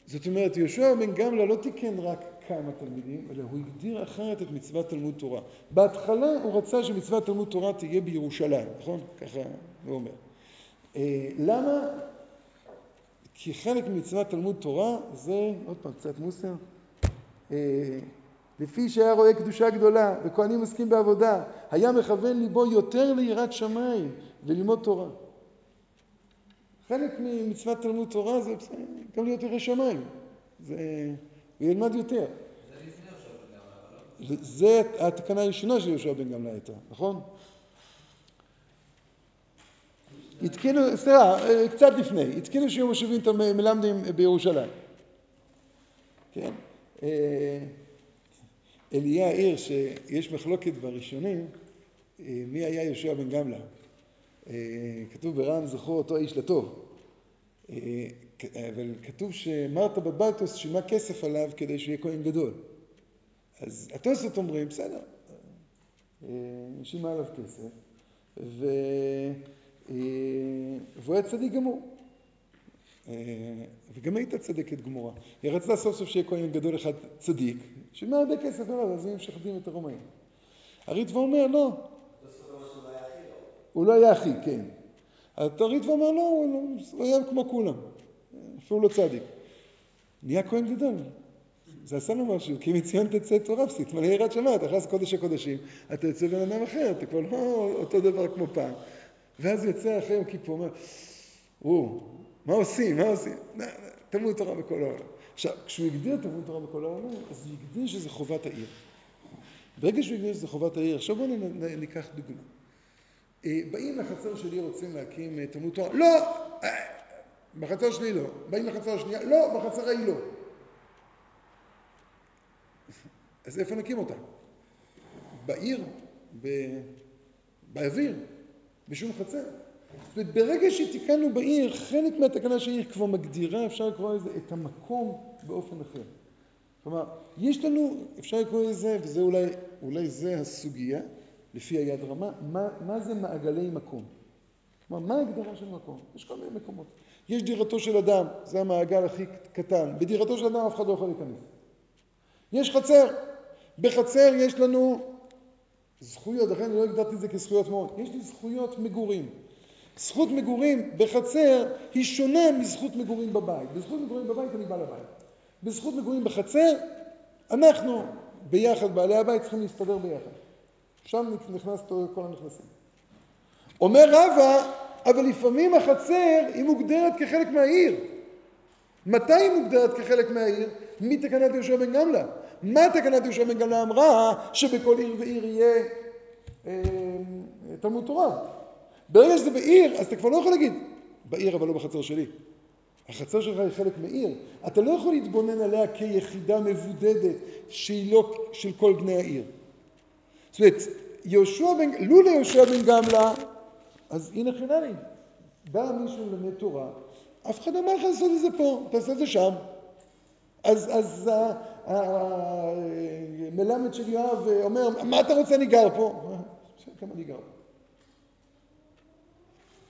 זאת אומרת, יהושע בן גמלה לא תיקן רק כמה תלמידים, אלא הוא הגדיר אחרת את מצוות תלמוד תורה. בהתחלה הוא רצה שמצוות תלמוד תורה תהיה בירושלים, נכון? ככה הוא אומר. למה? כי חלק ממצוות תלמוד תורה זה, עוד פעם, קצת מוסר, לפי שהיה רואה קדושה גדולה, וכהנים עוסקים בעבודה, היה מכוון ליבו יותר ליראת שמיים וללמוד תורה. חלק ממצוות תלמוד תורה זה גם להיות ירא שמיים. זה... הוא ילמד יותר. זה, זה התקנה הראשונה של יהושע בן גמלה הייתה, נכון? התקינו, סליחה, קצת לפני, התקינו שיהיו מושבים את המלמדים בירושלים. כן? אליה העיר שיש מחלוקת בראשונים, מי היה יהושע בן גמלה? כתוב ברעם זכור אותו האיש לטוב. אבל כתוב שמרתה בת בלטוס שימה כסף עליו כדי שיהיה כהן גדול. אז התוספות אומרים, בסדר, שימה עליו כסף, ו... והוא היה צדיק גמור. וגם הייתה צדקת גמורה. היא רצתה סוף סוף שיהיה כהן גדול אחד צדיק, שימה הרבה כסף עליו, אז הם שחדים את הרומאים. הריטב"א אומר, לא. הוא לא היה אחי, כן. הריטב"א אומר, לא, הוא היה כמו כולם. אפילו לא צדיק. נהיה כהן גדול. זה עשה לו משהו, כי מציון תצא תורה, תתמלא יראת שמיים, אתה נכנס קודש הקודשים, אתה יוצא בן אדם אחר, אתה כבר לא אותו דבר כמו פעם. ואז יוצא אחרי יום כיפור, אומר, הוא, מה עושים, מה עושים? תלמוד תורה בכל העולם. עכשיו, כשהוא הגדיר תלמוד תורה בכל העולם, אז הוא הגדיר שזה חובת העיר. ברגע שהוא הגדיר שזה חובת העיר, עכשיו בואו ניקח דוגמה. באים לחצר שלי רוצים להקים תלמוד תורה, לא, בחצר שלי לא. באים לחצר השנייה, לא, בחצר ההיא לא. אז איפה נקים אותה? בעיר, באוויר. בשום חצר. ברגע שתיקנו בעיר, חלק מהתקנה של העיר כבר מגדירה, אפשר לקרוא לזה, את המקום באופן אחר. כלומר, יש לנו, אפשר לקרוא לזה, וזה אולי, אולי זה הסוגיה, לפי היד רמה, מה, מה זה מעגלי מקום? כלומר, מה ההגדרה של מקום? יש כל מיני מקומות. יש דירתו של אדם, זה המעגל הכי קטן. בדירתו של אדם אף אחד לא יכול להיכנס. יש חצר. בחצר יש לנו זכויות, לכן אני לא הגדרתי את זה כזכויות מאוד. יש לי זכויות מגורים. זכות מגורים בחצר היא שונה מזכות מגורים בבית. בזכות מגורים בבית אני בא לבית. בזכות מגורים בחצר, אנחנו ביחד, בעלי הבית, צריכים להסתדר ביחד. שם נכנס כל הנכנסים. אומר רבא, אבל לפעמים החצר היא מוגדרת כחלק מהעיר. מתי היא מוגדרת כחלק מהעיר? מתקנת יהושע בן גמלה. מה תקנת יהושע בן גמלה אמרה? שבכל עיר ועיר יהיה אה, תלמוד תורה. ברגע שזה בעיר, אז אתה כבר לא יכול להגיד, בעיר אבל לא בחצר שלי. החצר שלך היא חלק מעיר. אתה לא יכול להתבונן עליה כיחידה מבודדת שהיא לא של כל בני העיר. זאת אומרת, יהושע בן, לו ליהושע בן גמלה, אז הנה חינני. בא מישהו ללמד תורה, אף אחד אמר לך לעשות את זה פה, תעשה את זה שם. אז, אז המלמד של יואב אומר, מה אתה רוצה, אני גר פה? כמה אני גר פה?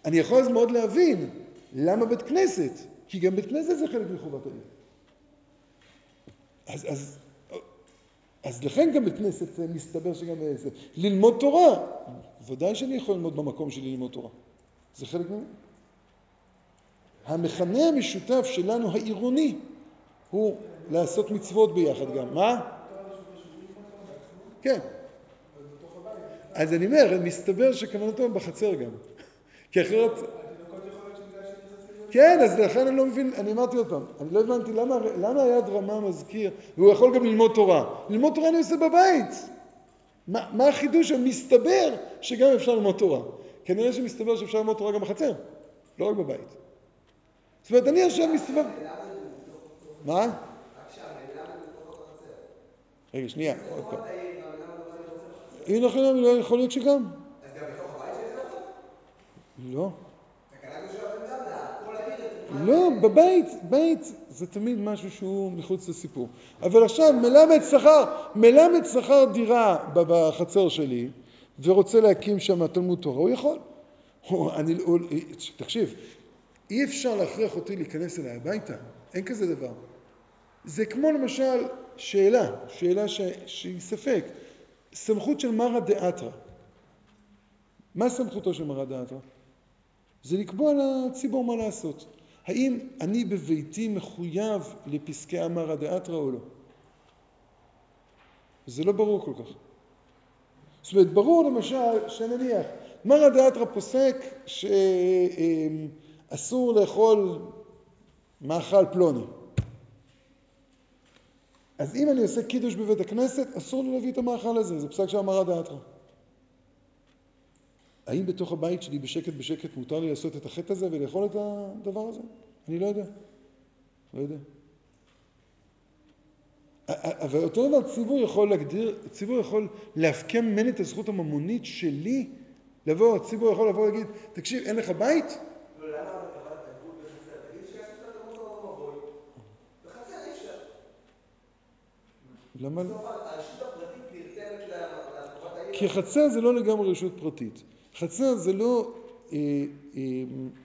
אני יכול אז מאוד להבין למה בית כנסת, כי גם בית כנסת זה חלק מחובת העיר. אז, אז, אז לכן גם בית כנסת מסתבר שגם זה. ללמוד תורה, ודאי שאני יכול ללמוד במקום שלי ללמוד תורה. זה חלק ממנו. המכנה המשותף שלנו העירוני הוא לעשות מצוות ביחד גם. מה? כן. אז אני אומר, מסתבר שכוונתו בחצר גם. כי אחרת... כן, אז לכן אני לא מבין, אני אמרתי עוד פעם, אני לא הבנתי למה, למה היד רמה מזכיר, והוא יכול גם ללמוד תורה. ללמוד תורה אני עושה בבית. מה, מה החידוש? מסתבר שגם אפשר ללמוד תורה. כנראה שמסתבר שאפשר ללמוד תורה גם בחצר, לא רק בבית. זאת אומרת, אני עכשיו מסתבר... מה? רק שם, אלא מתוך החצר. רגע, שנייה, עוד פעם. אם אנחנו לא יכול להיות שגם. אז גם בתוך הבית שלנו? לא. לא, בבית, בית זה תמיד משהו שהוא מחוץ לסיפור. אבל עכשיו מלמד שכר, מלמד שכר דירה בחצר שלי, ורוצה להקים שם תלמוד תורה, הוא יכול. אני, תקשיב, אי אפשר להכריח אותי להיכנס אליי הביתה, אין כזה דבר. זה כמו למשל שאלה, שאלה ש, שהיא ספק, סמכות של מרא דאתרא. מה סמכותו של מרא דאתרא? זה לקבוע לציבור מה לעשות. האם אני בביתי מחויב לפסקי מרא דאתרא או לא? זה לא ברור כל כך. זאת אומרת, ברור למשל, שנניח, מרא דאתרא פוסק שאסור לאכול מאכל פלוני. אז אם אני עושה קידוש בבית הכנסת, אסור לי להביא את המאכל הזה. זה פסק של מרא דאתרא. האם בתוך הבית שלי בשקט בשקט מותר לי לעשות את החטא הזה ולאכול את הדבר הזה? אני לא יודע. לא יודע. אבל אותו דבר ציבור יכול להגדיר, ציבור יכול להפקיע ממני את הזכות הממונית שלי לבוא, ציבור יכול לבוא ולהגיד, תקשיב, אין לך בית? לא, למה? אבל תגבור בחצר. תגיד שעשית את המוקר במבוי. בחצר אי אפשר. למה? זאת אומרת, הרשות הפרטית נרתמת לתקופת העיר. כי חצר זה לא לגמרי רשות פרטית. חצר זה לא אה, אה,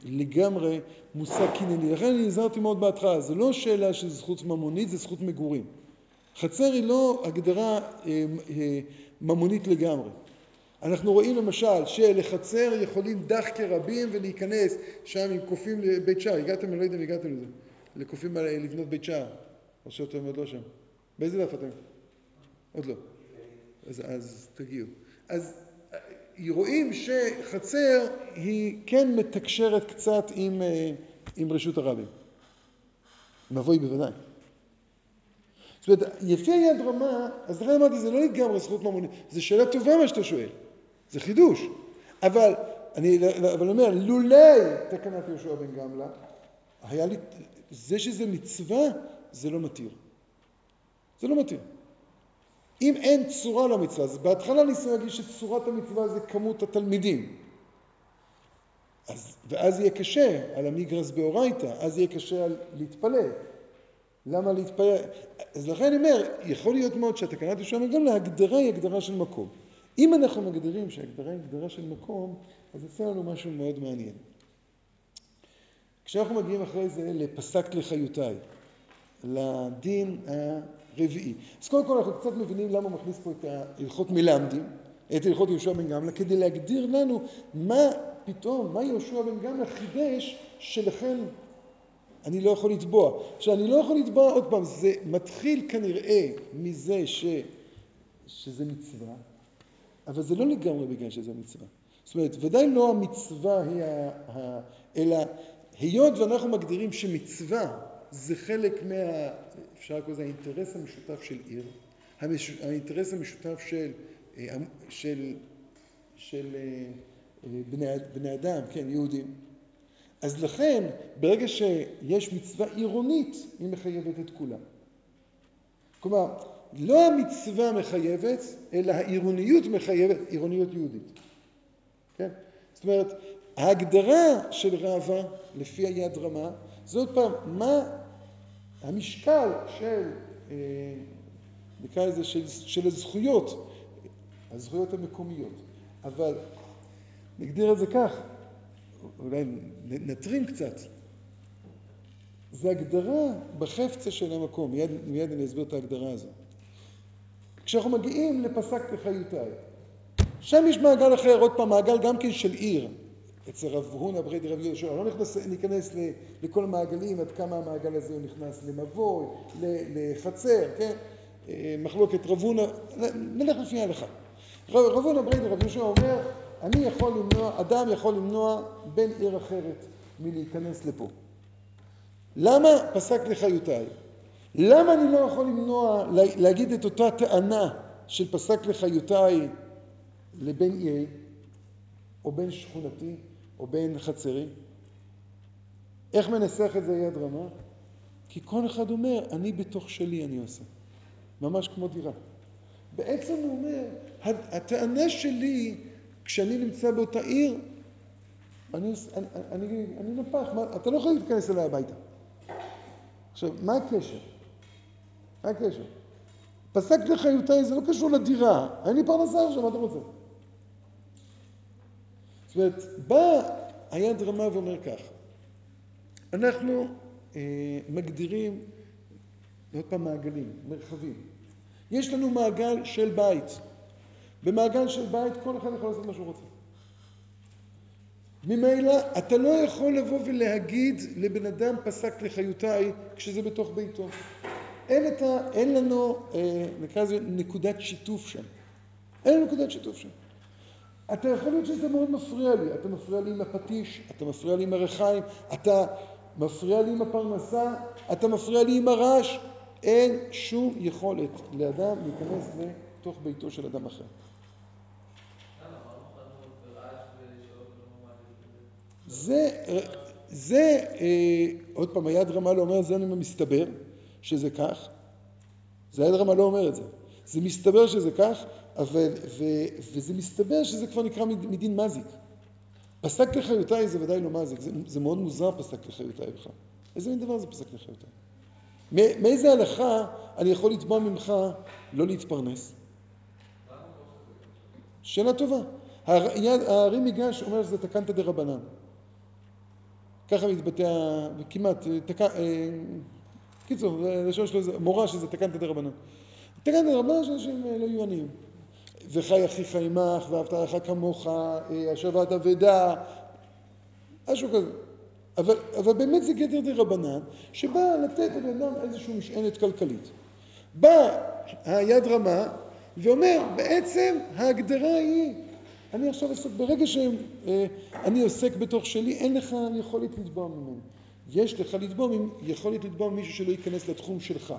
לגמרי מושג קנייני. לכן אני נזהרתי מאוד בהתחלה. זה לא שאלה של זכות ממונית, זה זכות מגורים. חצר היא לא הגדרה אה, אה, ממונית לגמרי. אנחנו רואים למשל שלחצר יכולים דח כרבים ולהיכנס שם עם קופים לבית שער. הגעתם, אני לא יודע אם הגעתם לזה. לקופים לבנות בית שער. או שאתם עוד לא שם. באיזה דף אתם? עוד לא. אז, אז תגיעו. אז... רואים שחצר היא כן מתקשרת קצת עם, עם רשות הרבים. מבואי בוודאי. זאת אומרת, יפי היד רמה, אז לכן אמרתי, זה לא לגמרי זכות ממונית. זו שאלה טובה מה שאתה שואל. זה חידוש. אבל, אני אבל אומר, לולי תקנת יהושע בן גמלה, היה לי, זה שזה מצווה, זה לא מתיר. זה לא מתיר. אם אין צורה למצווה, אז בהתחלה ניסו להגיד שצורת המצווה זה כמות התלמידים. אז, ואז יהיה קשה על המגרס באורייטה, אז יהיה קשה על להתפלל. למה להתפלל? אז לכן אני אומר, יכול להיות מאוד שהתקנת יהושע בן גמלה, ההגדרה היא הגדרה של מקום. אם אנחנו מגדירים שהגדרה היא הגדרה של מקום, אז יצא לנו משהו מאוד מעניין. כשאנחנו מגיעים אחרי זה לפסק לחיותיי, לדין הרביעי. אז קודם כל אנחנו קצת מבינים למה מכניס פה את ההלכות מלמדים, את הלכות יהושע בן גמלה, כדי להגדיר לנו מה פתאום, מה יהושע בן גמלה חידש שלכן אני לא יכול לתבוע. שאני לא יכול לתבוע, עוד פעם, זה מתחיל כנראה מזה ש... שזה מצווה, אבל זה לא לגמרי בגלל שזה מצווה. זאת אומרת, ודאי לא המצווה היא ה... ה... אלא היות ואנחנו מגדירים שמצווה זה חלק מה... אפשר כזה, האינטרס המשותף של עיר, המש... האינטרס המשותף של... של... של... של... בני... בני אדם, כן, יהודים. אז לכן, ברגע שיש מצווה עירונית, היא מחייבת את כולם. כלומר, לא המצווה מחייבת, אלא העירוניות מחייבת, עירוניות יהודית. כן? זאת אומרת, ההגדרה של רבא, לפי היד רמה, זה עוד פעם, מה המשקל של, נקרא לזה, של, של הזכויות, הזכויות המקומיות. אבל נגדיר את זה כך, אולי נטרים קצת. זה הגדרה בחפצה של המקום. מיד, מיד אני אסביר את ההגדרה הזו. כשאנחנו מגיעים לפסק לחיותיי, שם יש מעגל אחר, עוד פעם, מעגל גם כן של עיר. אצל רב הונא ברי דרבי יהושע. אני לא נכנס, ניכנס לכל המעגלים, עד כמה המעגל הזה הוא נכנס למבוי, לחצר, כן? מחלוקת רב הונא, נלך לפני ההלכה. רב הונא ברי דרבי יהושע אומר, אני יכול למנוע, אדם יכול למנוע בין עיר אחרת מלהיכנס לפה. למה פסק לחיותיי? למה אני לא יכול למנוע, להגיד את אותה טענה של פסק לחיותיי לבין עירי, או בין שכונתי, או בין חצרי? איך מנסח את זה יד רמה? כי כל אחד אומר, אני בתוך שלי אני עושה. ממש כמו דירה. בעצם הוא אומר, הטענה שלי... כשאני נמצא באותה עיר, אני, אני, אני, אני נפח, מה, אתה לא יכול להתכנס אליי הביתה. עכשיו, מה הקשר? מה הקשר? פסק לחיותיי, זה לא קשור לדירה. אין לי פרנסה שם, מה אתה רוצה? זאת אומרת, בא היד רמה ואומר כך, אנחנו אה, מגדירים, עוד פעם מעגלים, מרחבים. יש לנו מעגל של בית. במעגל של בית כל אחד יכול לעשות מה שהוא רוצה. ממילא אתה לא יכול לבוא ולהגיד לבן אדם פסק לחיותיי כשזה בתוך ביתו. אין, את ה, אין לנו אה, נקרא זה נקודת שיתוף שם. אין נקודת שיתוף שם. אתה יכול להיות שזה מאוד מפריע לי. אתה מפריע לי עם הפטיש, אתה מפריע לי עם הרחיים, אתה מפריע לי עם הפרנסה, אתה מפריע לי עם הרעש. אין שום יכולת לאדם להיכנס לתוך ביתו של אדם אחר. זה, זה, אה, עוד פעם, היד רמה לא אומר, זה אני מסתבר שזה כך. זה היד רמה לא אומר את זה. זה מסתבר שזה כך, אבל, ו, וזה מסתבר שזה כבר נקרא מדין מזיק. פסק לחיותיי זה ודאי לא מזיק. זה, זה מאוד מוזר פסק לחיותיי בכלל. איזה מין דבר זה פסק לחיותיי? מאיזה הלכה אני יכול לתבוע ממך לא להתפרנס? שאלה טובה. הארי מיגש אומר שזה תקנתא דרבנן. ככה מתבטא כמעט, קיצור, לשון שלו זה מורה שזה תקנת דרבנן. תקנת דרבנן שאנשים לא יהיו עניים. וחי אחיך עמך, ואהבת לרעך כמוך, השבת אבדה, משהו כזה. אבל, אבל באמת זה גדר דרבנן, שבא לתת לאדם איזושהי משענת כלכלית. בא היד רמה ואומר, בעצם ההגדרה היא, אני עכשיו עוסק, ברגע שאני עוסק בתוך שלי, אין לך יכולת לתבוע ממנו. יש לך לתבוע, יכולת לתבוע מישהו שלא ייכנס לתחום שלך.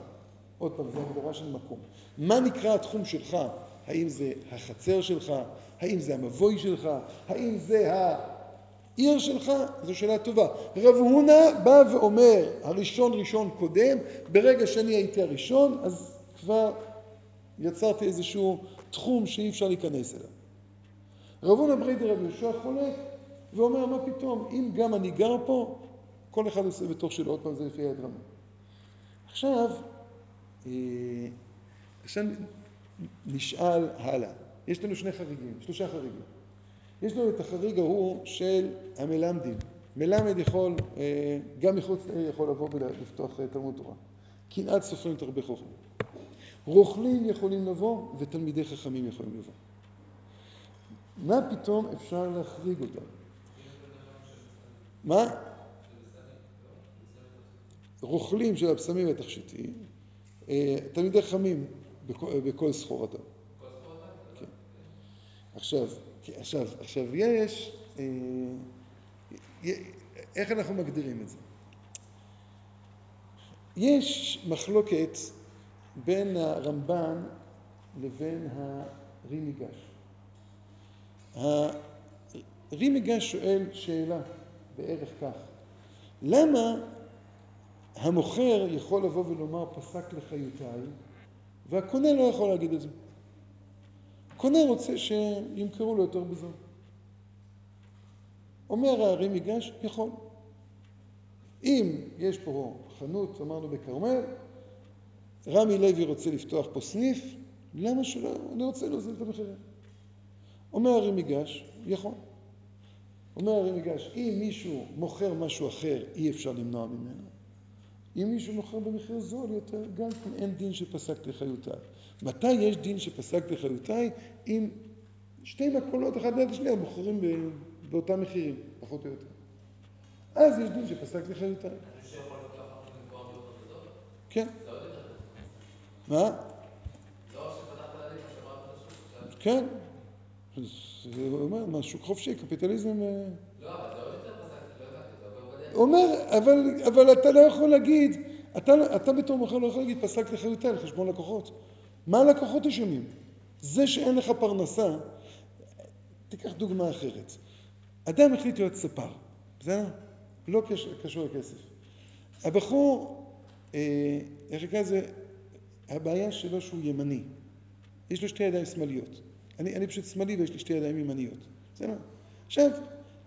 עוד פעם, זה הגדרה של מקום. מה נקרא התחום שלך? האם זה החצר שלך? האם זה המבוי שלך? האם זה העיר שלך? זו שאלה טובה. רב הונא בא ואומר, הראשון ראשון קודם, ברגע שאני הייתי הראשון, אז כבר יצרתי איזשהו תחום שאי אפשר להיכנס אליו. רב הונא ברי דרבי יהושע חולק ואומר, מה פתאום, אם גם אני גר פה, כל אחד עושה בתוך שלו, עוד פעם זה לפי היד רמה. עכשיו, עכשיו נשאל הלאה. יש לנו שני חריגים, שלושה חריגים. יש לנו את החריג ההוא של המלמדים. מלמד יכול, גם מחוץ יכול לבוא ולפתוח תלמוד תורה. כנעת סופרים תרבה חוכמה. רוכלים יכולים לבוא ותלמידי חכמים יכולים לבוא. מה פתאום אפשר להחריג אותם? מה? רוכלים של הבשמים התכשיטים, תלמידי חכמים בכל סחורתם. עכשיו, עכשיו, עכשיו יש, איך אנחנו מגדירים את זה? יש מחלוקת בין הרמב"ן לבין הרי מגש. הרי מגש שואל שאלה בערך כך. למה המוכר יכול לבוא ולומר פסק לחיותיי, והקונה לא יכול להגיד את זה? קונה רוצה שימכרו לו יותר בזול. אומר הרי מגש, יכול. אם יש פה חנות, אמרנו בקרמל, רמי לוי רוצה לפתוח פה סניף, למה שלא? אני רוצה להוזיל את המחירים. אומר הרי מגש, יכול. אומר הרי מגש, אם מישהו מוכר משהו אחר, אי אפשר למנוע ממנו. אם מישהו מוכר במחיר זול יותר, גם כן אין דין שפסק לחיותיי. מתי יש דין שפסק לחיותיי? אם שתי מקולות, אחת ליד השנייה, מוכרים באותם מחירים, פחות או יותר. אז יש דין שפסק לחיותיי. אני שיכול לקחת למכור באותו בזול? כן. זה עוד יותר. מה? זה עוד שפתח להליך, שברת לשוק. כן. זה אומר, מה, שוק חופשי, קפיטליזם... לא, אבל זה עוד יותר פסק, לא הבנתי, זה עובר בדרך. אומר, אבל אתה לא יכול להגיד, אתה בתור מוכר לא יכול להגיד, פסק לחיותיי על חשבון לקוחות. מה הלקוחות ישמים? זה שאין לך פרנסה, תיקח דוגמה אחרת. אדם החליט להיות ספר, בסדר? לא קשור לכסף. הבחור, איך יקרה זה, הבעיה שלו שהוא ימני. יש לו שתי ידיים שמאליות. אני, אני פשוט שמאלי ויש לי שתי ידיים ימניות. בסדר? עכשיו,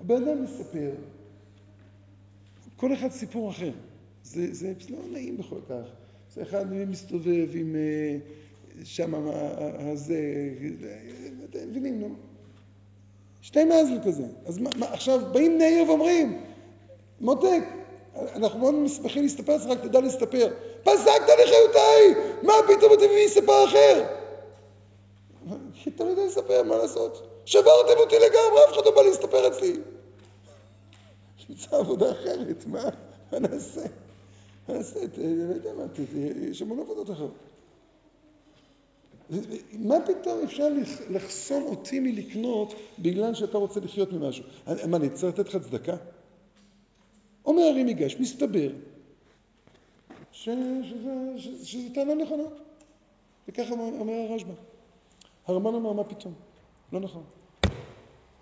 הבאדם מספר, כל אחד סיפור אחר. זה, זה לא נעים בכל כך. זה אחד מסתובב עם... שם הזה, אתם מבינים, לא? שתי מאזל כזה. אז מה, מה, עכשיו באים נעיר ואומרים, מותק, אנחנו מאוד מסמכים להסתפס, רק תדע להסתפר. פסקת לחיותיי! מה פתאום אותי מביא ספר אחר? אתה לא יודע להסתפר, מה לעשות? שברתם אותי לגמרי, אף אחד לא בא להסתפר אצלי. נמצא עבודה אחרת, מה? מה נעשה? מה נעשה? לא יודע מה, יש המון עבודות אחרות. מה פתאום אפשר לחסום אותי מלקנות בגלל שאתה רוצה לחיות ממשהו? מה, אני צריך לתת לך צדקה? אומר הרי מגש, מסתבר שזו טענה נכונה. וככה אומר הרשב"א. הרמב"ן אומר, מה פתאום? לא נכון.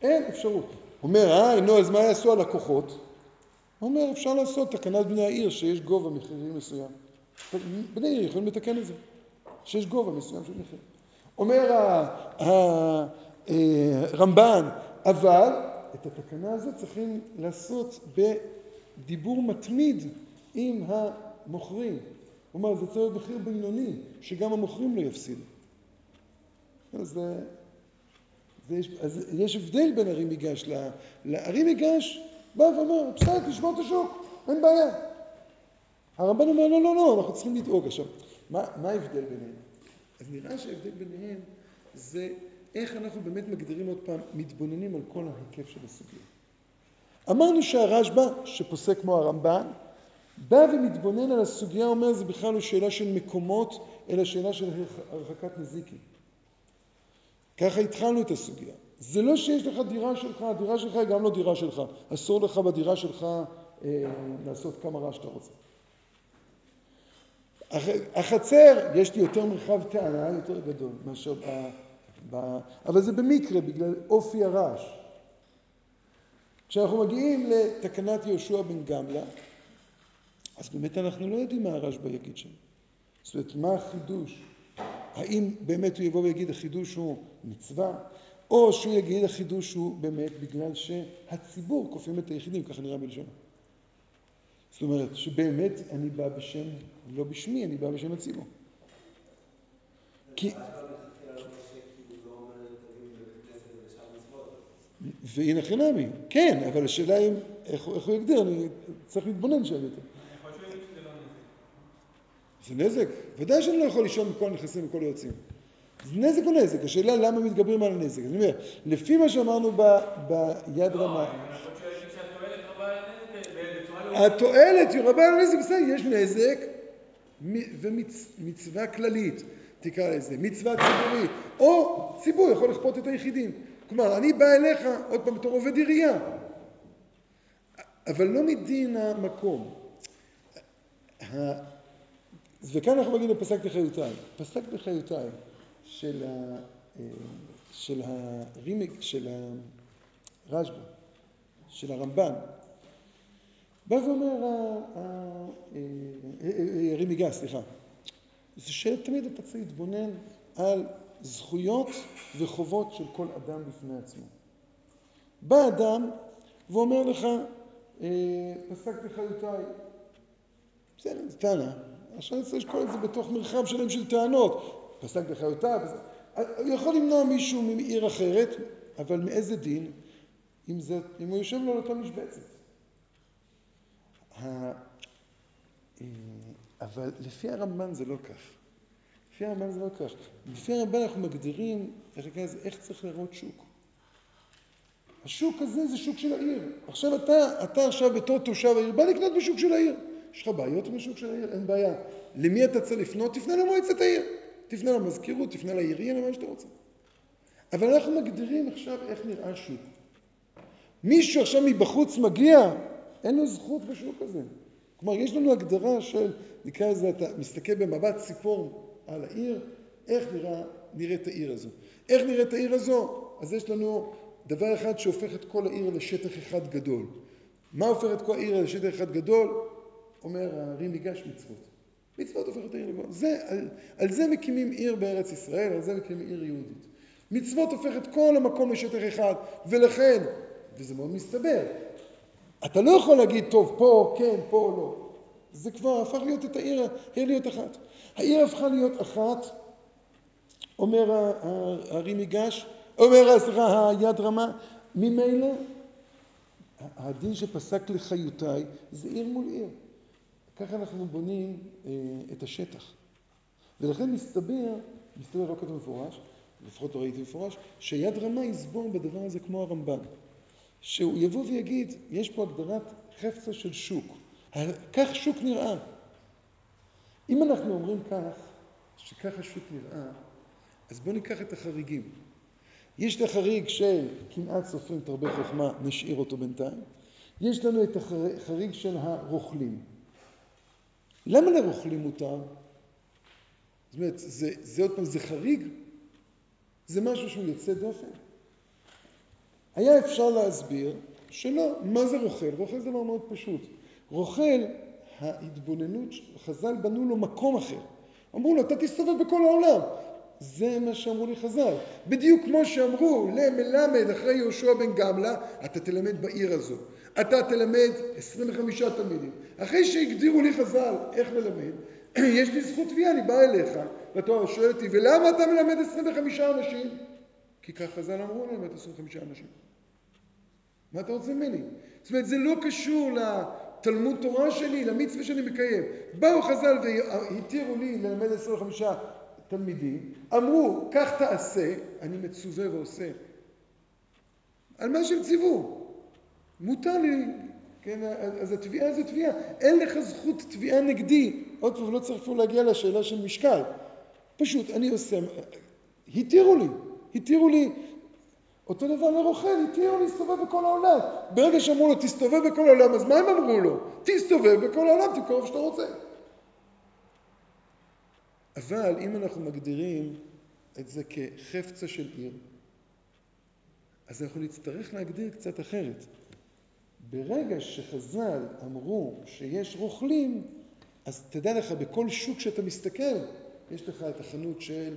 אין אפשרות. אומר, אה, נו, אז מה יעשו הלקוחות? אומר, אפשר לעשות תקנת בני העיר שיש גובה מחירים מסוים. בני העיר יכולים לתקן את זה. שיש גובה מסוים של מחיר. אומר הרמב"ן, אבל את התקנה הזאת צריכים לעשות בדיבור מתמיד עם המוכרים. הוא אומר, זה צריך להיות מחיר בינוני, שגם המוכרים לא יפסידו. אז, אז יש הבדל בין הרי מגש להרי מגש, בא ואומר, פסק, לשמור את השוק, אין בעיה. הרמב"ן אומר, לא, לא, לא, אנחנו צריכים לדאוג עכשיו. מה, מה ההבדל ביניהם? אז נראה שההבדל ביניהם זה איך אנחנו באמת מגדירים עוד פעם, מתבוננים על כל ההיקף של הסוגיה. אמרנו שהרשב"א, שפוסק כמו הרמב"ן, בא ומתבונן על הסוגיה, אומר זה בכלל לא שאלה של מקומות, אלא שאלה של הרחקת נזיקין. ככה התחלנו את הסוגיה. זה לא שיש לך דירה שלך, הדירה שלך היא גם לא דירה שלך. אסור לך בדירה שלך אה, לעשות כמה רע שאתה רוצה. החצר, יש לי יותר מרחב טענה, יותר גדול, מאשר ב... ב... אבל זה במקרה, בגלל אופי הרעש. כשאנחנו מגיעים לתקנת יהושע בן גמלה, אז באמת אנחנו לא יודעים מה הרעש ביגיד שם. זאת אומרת, מה החידוש? האם באמת הוא יבוא ויגיד החידוש הוא מצווה, או שהוא יגיד החידוש הוא באמת בגלל שהציבור כופים את היחידים, ככה נראה בלשונה. זאת אומרת, שבאמת אני בא בשם, לא בשמי, אני בא בשם הציבור. כי... והנה חינמי, כן, אבל השאלה היא, איך, איך הוא יגדיר, אני צריך להתבונן שם יותר. אני יכול להגיד שזה לא נזק. זה נזק? ודאי שאני לא יכול לישון מכל נכנסים וכל יוצאים. זה נזק או נזק? השאלה למה מתגברים על הנזק. אני אומר, לפי מה שאמרנו ב, ביד לא, רמה... אני חושב שהתועלת רבה על הנזק, בצורה... התועלת היא רבה על הנזק, בסדר, יש נזק ומצווה כללית, תקרא לזה, מצווה ציבורית, או ציבור יכול לכפות את היחידים. כלומר, אני בא אליך, עוד פעם, בתור עובד עירייה. אבל לא מדין המקום. וכאן אנחנו מגיעים לפסק בחיותיי. פסק בחיותיי של ה... של הרימיק, של הרשב"א, של הרמב"ן. בא ואומר הרימיגה, סליחה. זה שתמיד אתה צריך להתבונן על זכויות וחובות של כל אדם בפני עצמו. בא אדם ואומר לך, פסק בחיותיי, בסדר, זה טענה. עכשיו צריך לשקול את זה בתוך מרחב שלם של טענות. פסק בחיותיי, יכול למנוע מישהו מעיר אחרת, אבל מאיזה דין, אם, זה, אם הוא יושב לו על אותה משבצת. אבל לפי הרמב"ן זה לא כך. לפי הרמב"ן זה לא כך. לפי הרמב"ן אנחנו מגדירים איך צריך לראות שוק. השוק הזה זה שוק של העיר. עכשיו אתה, אתה עכשיו בתור תושב העיר, בא לקנות בשוק של העיר. יש לך בעיות בשוק של העיר? אין בעיה. למי אתה צריך לפנות? תפנה למועצת העיר. תפנה למזכירות, תפנה לעירייה, למה שאתה רוצה. אבל אנחנו מגדירים עכשיו איך נראה שוק. מישהו עכשיו מבחוץ מגיע, אין לו זכות בשוק הזה. כלומר, יש לנו הגדרה של, נקרא לזה, אתה מסתכל במבט ציפור על העיר, איך נראה, נראית העיר הזו. איך נראית העיר הזו? אז יש לנו דבר אחד שהופך את כל העיר לשטח אחד גדול. מה הופך את כל העיר לשטח אחד גדול? אומר הרימיגש מצוות. מצוות הופך את העיר לגדול. זה, על, על זה מקימים עיר בארץ ישראל, על זה מקימים עיר יהודית. מצוות הופך את כל המקום לשטח אחד, ולכן, וזה מאוד מסתבר, אתה לא יכול להגיד, טוב, פה, כן, פה, לא. זה כבר הפך להיות את העיר, העיר להיות אחת. העיר הפכה להיות אחת, אומר הרימיגש, אומר, סליחה, היד רמה, ממילא, הדין שפסק לחיותיי, זה עיר מול עיר. ככה אנחנו בונים אה, את השטח. ולכן מסתבר, מסתבר לא כתוב מפורש, לפחות לא ראיתי מפורש, שיד רמה יסבור בדבר הזה כמו הרמב"ן. שהוא יבוא ויגיד, יש פה הגדרת חפצה של שוק. כך שוק נראה. אם אנחנו אומרים כך, שכך השוק נראה, אז בואו ניקח את החריגים. יש את החריג של כמעט סופרים תרבה חוכמה, נשאיר אותו בינתיים. יש לנו את החריג של הרוכלים. למה לרוכלים מותר? זאת אומרת, זה, זה עוד פעם, זה חריג? זה משהו שהוא יוצא דופן? היה אפשר להסביר שלא. מה זה רוכל? רוכל זה דבר מאוד פשוט. רוכל, ההתבוננות, חז"ל בנו לו מקום אחר. אמרו לו, אתה תסתובב בכל העולם. זה מה שאמרו לי חז"ל. בדיוק כמו שאמרו למלמד אחרי יהושע בן גמלה, אתה תלמד בעיר הזו. אתה תלמד עשרים וחמישה תלמידים. אחרי שהגדירו לי חז"ל איך ללמד, יש לי זכות תביעה, אני בא אליך, ואתה שואל אותי, ולמה אתה מלמד עשרים וחמישה אנשים? כי כך חז"ל אמרו להם, אתה עשרים וחמישה אנשים. מה אתה רוצה ממני? זאת אומרת, זה לא קשור לתלמוד תורה שלי, למצווה שאני מקיים. באו חז"ל והתירו לי ללמד עשרים וחמישה תלמידים, אמרו, כך תעשה, אני מצווה ועושה. על מה שהם ציוו? מותר לי, כן, אז התביעה זו תביעה. אין לך זכות תביעה נגדי. עוד פעם, לא צריך אפילו להגיע לשאלה של משקל. פשוט, אני עושה, התירו לי. התירו לי, אותו דבר לרוכל, התירו להסתובב בכל העולם. ברגע שאמרו לו, תסתובב בכל העולם, אז מה הם אמרו לו? תסתובב בכל העולם, תקרוב שאתה רוצה. אבל אם אנחנו מגדירים את זה כחפצה של עיר, אז אנחנו נצטרך להגדיר קצת אחרת. ברגע שחז"ל אמרו שיש רוכלים, אז תדע לך, בכל שוק שאתה מסתכל, יש לך את החנות של...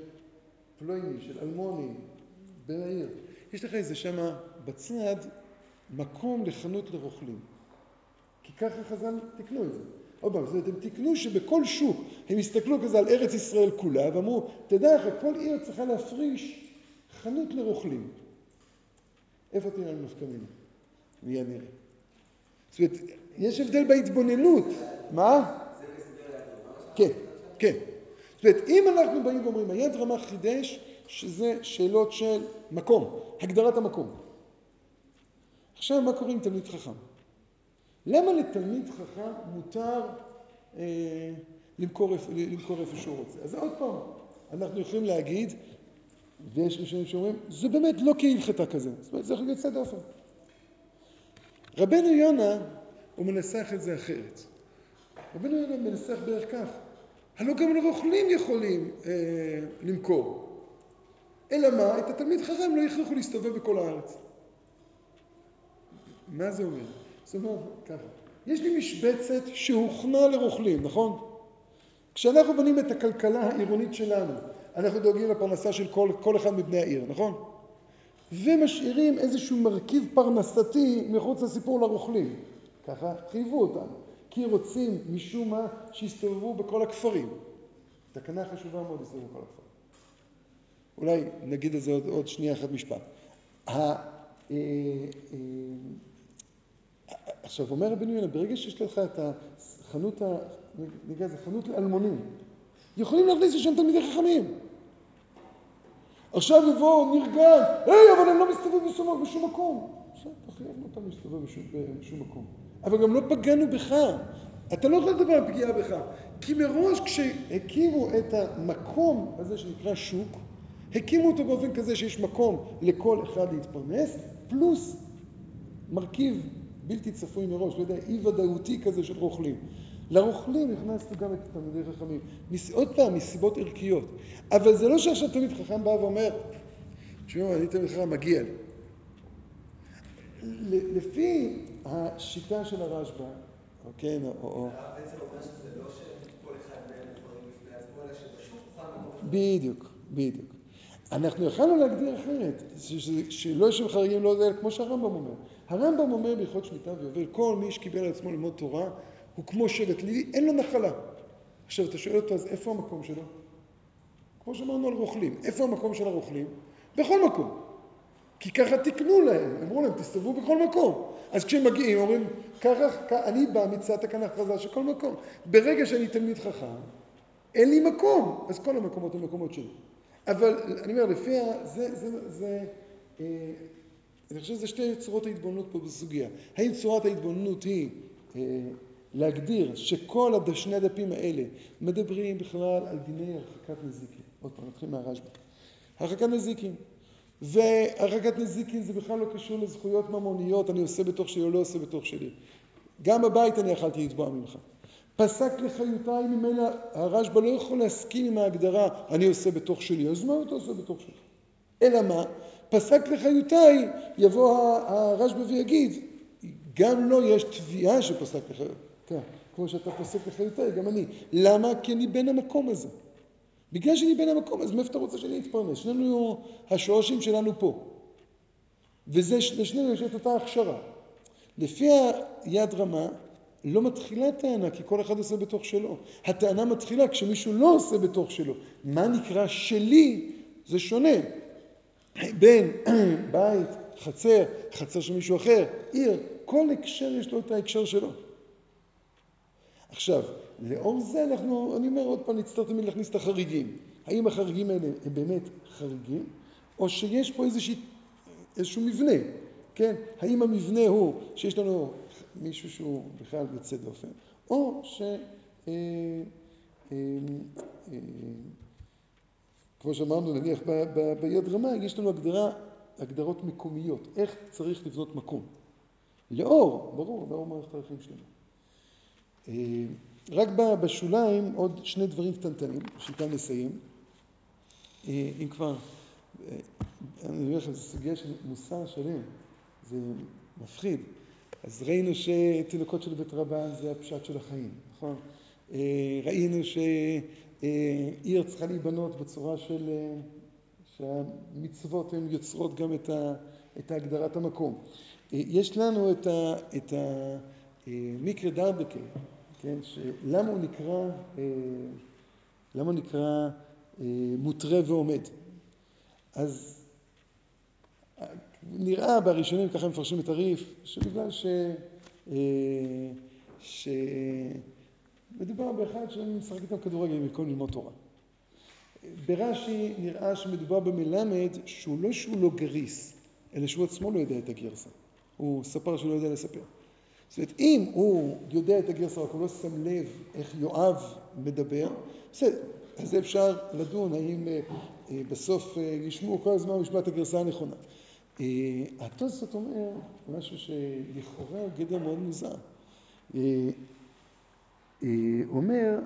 פלויני, של אלמוני, בן העיר. יש לך איזה שמה בצד מקום לחנות לרוכלים. כי ככה חז"ל תקנו את זה. עוד פעם, אתם תקנו שבכל שוק הם הסתכלו כזה על ארץ ישראל כולה, ואמרו, תדע לך, כל עיר צריכה להפריש חנות לרוכלים. איפה תהיה לנו מוסכמים? מיד נראה. זאת אומרת, יש הבדל בהתבוננות. מה? זה בסדר להדור. כן, כן. זאת אומרת, אם אנחנו באים ואומרים, היד רמה חידש, שזה שאלות של מקום, הגדרת המקום. עכשיו, מה קורה עם תלמיד חכם? למה לתלמיד חכם מותר אה, למכור, למכור איפה שהוא רוצה? אז עוד פעם, אנחנו יכולים להגיד, ויש ראשונים שאומרים, זה באמת לא כהלכתה כזה. זאת אומרת, זה יכול להיות צד אופן. רבנו יונה, הוא מנסח את זה אחרת. רבנו יונה מנסח בערך כך. הלא גם לא אוכלים יכולים אה, למכור. אלא מה? את התלמיד חכם לא יכריחו להסתובב בכל הארץ. מה זה אומר? זאת אומרת, ככה. יש לי משבצת שהוכנה לרוכלים, נכון? כשאנחנו בונים את הכלכלה העירונית שלנו, אנחנו דואגים לפרנסה של כל, כל אחד מבני העיר, נכון? ומשאירים איזשהו מרכיב פרנסתי מחוץ לסיפור לרוכלים. ככה חייבו אותנו. כי רוצים משום מה שיסתובבו בכל הכפרים. תקנה חשובה מאוד להסתובבו בכל הכפרים. אולי נגיד את זה עוד, עוד שנייה אחת משפט. עכשיו אומר רבנו יונה, ברגע שיש לך את החנות, נגיד את זה, חנות לאלמונים, יכולים להכניס לשם תלמידי חכמים. עכשיו יבואו, נרגן, היי, אבל הם לא מסתובבים בשום מקום. עכשיו תחייבנו אותם להסתובב בשום מקום. אבל גם לא פגענו בך. אתה לא יכול לדבר על פגיעה בך. כי מראש כשהקימו את המקום הזה שנקרא שוק, הקימו אותו באופן כזה שיש מקום לכל אחד להתפרנס, פלוס מרכיב בלתי צפוי מראש, לא יודע, אי-וודאותי כזה של רוכלים. לרוכלים הכנסנו גם את תלמידי חכמים, עוד פעם, מסיבות ערכיות. אבל זה לא שעכשיו תלמיד חכם בא ואומר, תשמעו, אני תלמיד חכם מגיע לי. לפי השיטה של הרשב"א, אוקיי, נו, או, או. בעצם אומר שזה לא שכל אחד מהם יכולים לפני עצמו, אלא שבשום חכם... בדיוק, בדיוק. אנחנו יכולנו להגדיר אחרת, שלא יש שם חריגים, לא יודע, כמו שהרמב"ם אומר. הרמב"ם אומר בהלכות שמיטה ויובל, כל מי שקיבל על עצמו ללמוד תורה, הוא כמו שבט לוי, אין לו נחלה. עכשיו, אתה שואל אותו, אז איפה המקום שלו? כמו שאמרנו על רוכלים. איפה המקום של הרוכלים? בכל מקום. כי ככה תקנו להם, אמרו להם, תסתובבו בכל מקום. אז כשהם מגיעים, אומרים, ככה, אני בא מצד תקנה הכרזה שכל מקום. ברגע שאני תלמיד חכם, אין לי מקום. אז כל המקומות הם מקומות שלי. אבל אני אומר, לפי זה, זה, זה, אה, אני חושב שזה שתי צורות ההתבוננות פה בסוגיה. האם צורת ההתבוננות היא אה, להגדיר שכל שני הדפים האלה מדברים בכלל על דיני הרחקת נזיקין. עוד פעם, נתחיל מהרשב"א. הרחקת נזיקין. והרחקת נזיקין זה בכלל לא קשור לזכויות ממוניות, אני עושה בתוך שלי או לא עושה בתוך שלי. גם בבית אני יכלתי לתבוע ממך. פסק לחיותי ממנה, הרשב"א לא יכול להסכים עם ההגדרה, אני עושה בתוך שלי, אז מה אתה עושה בתוך שלי? אלא מה? פסק לחיותי, יבוא הרשב"א ויגיד, גם לא יש תביעה שפסק לחיותי. כמו שאתה פסק לחיותי, גם אני. למה? כי אני בין המקום הזה. בגלל שאני בין המקום, אז מאיפה אתה רוצה שאני אתפרנס? שנינו, השורשים שלנו פה. וזה, לשנינו יש את אותה הכשרה. לפי היד רמה, לא מתחילה טענה, כי כל אחד עושה בתוך שלו. הטענה מתחילה כשמישהו לא עושה בתוך שלו. מה נקרא שלי? זה שונה. בין בית, חצר, חצר של מישהו אחר, עיר, כל הקשר יש לו את ההקשר שלו. עכשיו, לאור זה אנחנו, אני אומר עוד פעם, נצטרך תמיד להכניס את החריגים. האם החריגים האלה הם באמת חריגים? או שיש פה איזושהי, איזשהו מבנה. כן? האם המבנה הוא שיש לנו... מישהו שהוא בכלל יוצא דופן, או ש... כמו שאמרנו, נניח, ביד רמה יש לנו הגדרות מקומיות, איך צריך לבנות מקום. לאור, ברור, לאור מערכת הערכים שלנו. רק בשוליים עוד שני דברים קטנטנים, שאיתם נסיים. אם כבר, אני אומר לכם, זו סוגיה של מוסר שלם, זה מפחיד. אז ראינו שתינוקות של בית רבן זה הפשט של החיים, נכון? ראינו שעיר צריכה להיבנות בצורה של... שהמצוות הן יוצרות גם את, ה... את ההגדרת המקום. יש לנו את, ה... את המקרה דרבקה, כן? שלמה הוא נקרא, למה הוא נקרא מותרה ועומד? אז נראה בראשונים, ככה מפרשים את הריף, שבגלל ש... ש... מדובר באחד שמשחק איתם כדורגל במקום ללמוד תורה. ברש"י נראה שמדובר במלמד שהוא לא שהוא לא גריס, אלא שהוא עצמו לא יודע את הגרסה. הוא ספר שהוא לא יודע לספר. זאת אומרת, אם הוא יודע את הגרסה, רק הוא לא שם לב איך יואב מדבר, בסדר, אז אפשר לדון האם בסוף ישמעו כל הזמן משמע את הגרסה הנכונה. התוספות אומר משהו שלכאורה גדר מאוד מוזר. אומר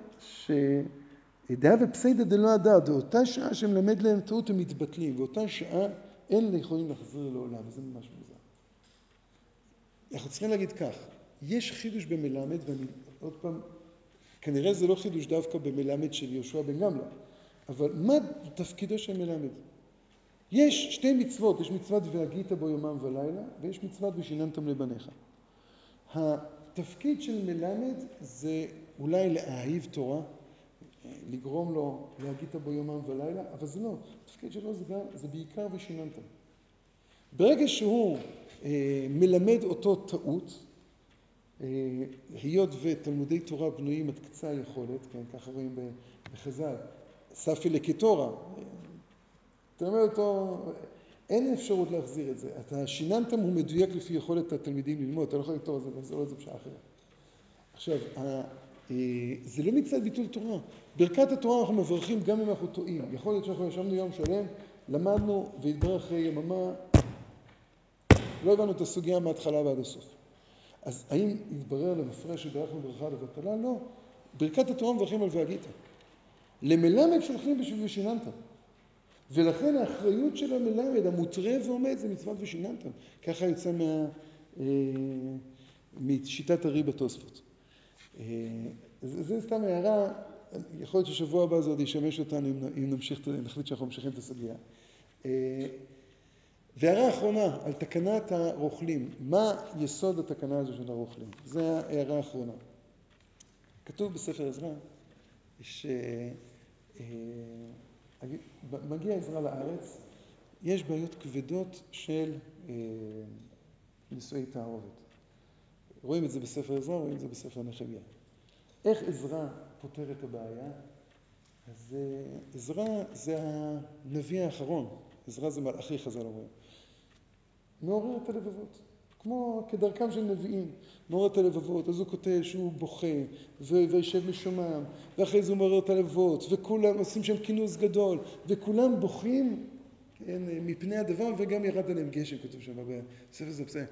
שדעה ופסיידא דלא הדעה, באותה שעה שמלמד להם טעות הם מתבטלים, באותה שעה אין יכולים לחזור לעולם, וזה ממש מוזר. אנחנו צריכים להגיד כך, יש חידוש במלמד, ואני עוד פעם, כנראה זה לא חידוש דווקא במלמד של יהושע בן גמלא, אבל מה תפקידו של מלמד? יש שתי מצוות, יש מצוות והגית בו יומם ולילה, ויש מצוות ושיננתם לבניך. התפקיד של מלמד זה אולי להאהיב תורה, לגרום לו להגית בו יומם ולילה, אבל זה לא. התפקיד שלו זה, זה בעיקר ושיננתם. ברגע שהוא אה, מלמד אותו טעות, אה, היות ותלמודי תורה בנויים עד קצה יכולת, כן, ככה רואים בחז"ל, ספי לקטורה, אתה אומר אותו, אין אפשרות להחזיר את זה. אתה שיננתם, הוא מדויק לפי יכולת התלמידים ללמוד. אתה לא יכול לקטור את זה, להחזור את זה בשעה אחרת. עכשיו, זה לא מצד ביטול תורה. ברכת התורה אנחנו מברכים גם אם אנחנו טועים. יכול להיות שאנחנו ישבנו יום שלם, למדנו והתברך יממה, לא הבנו את הסוגיה מההתחלה ועד הסוף. אז האם התברר למפרש שברכנו ברכה לבטלה? לא. ברכת התורה מברכים על והגיתה. למלמד שולחים בשביל שיננתם. ולכן האחריות של המלמד, המותרה ועומד, זה מצוות ושיננתם. ככה יוצא מה, אה, משיטת הרי בתוספות. אה, זה, זה סתם הערה, יכול להיות ששבוע הבא זה עוד ישמש אותנו אם, אם נמשיך, נחליט שאנחנו ממשיכים את הסוגיה. אה, והערה האחרונה על תקנת הרוכלים. מה יסוד התקנה הזו של הרוכלים? זו הערה האחרונה. כתוב בספר עזרא ש... אה, מגיע עזרא לארץ, יש בעיות כבדות של אה, נישואי תערובת. רואים את זה בספר עזרא, רואים את זה בספר נחמיה. איך עזרא פותר את הבעיה? אז אה, עזרא זה הנביא האחרון. עזרא זה מלאכי חז"ל אומרים. מעורר את הלבבות. כמו כדרכם של נביאים, מעורר את הלבבות, אז הוא כותב שהוא בוכה, וישב משומם, ואחרי זה הוא מעורר את הלבבות, וכולם עושים שם כינוס גדול, וכולם בוכים כן, מפני הדבר, וגם ירד עליהם גשם, כותב שם, בספר זה בסדר.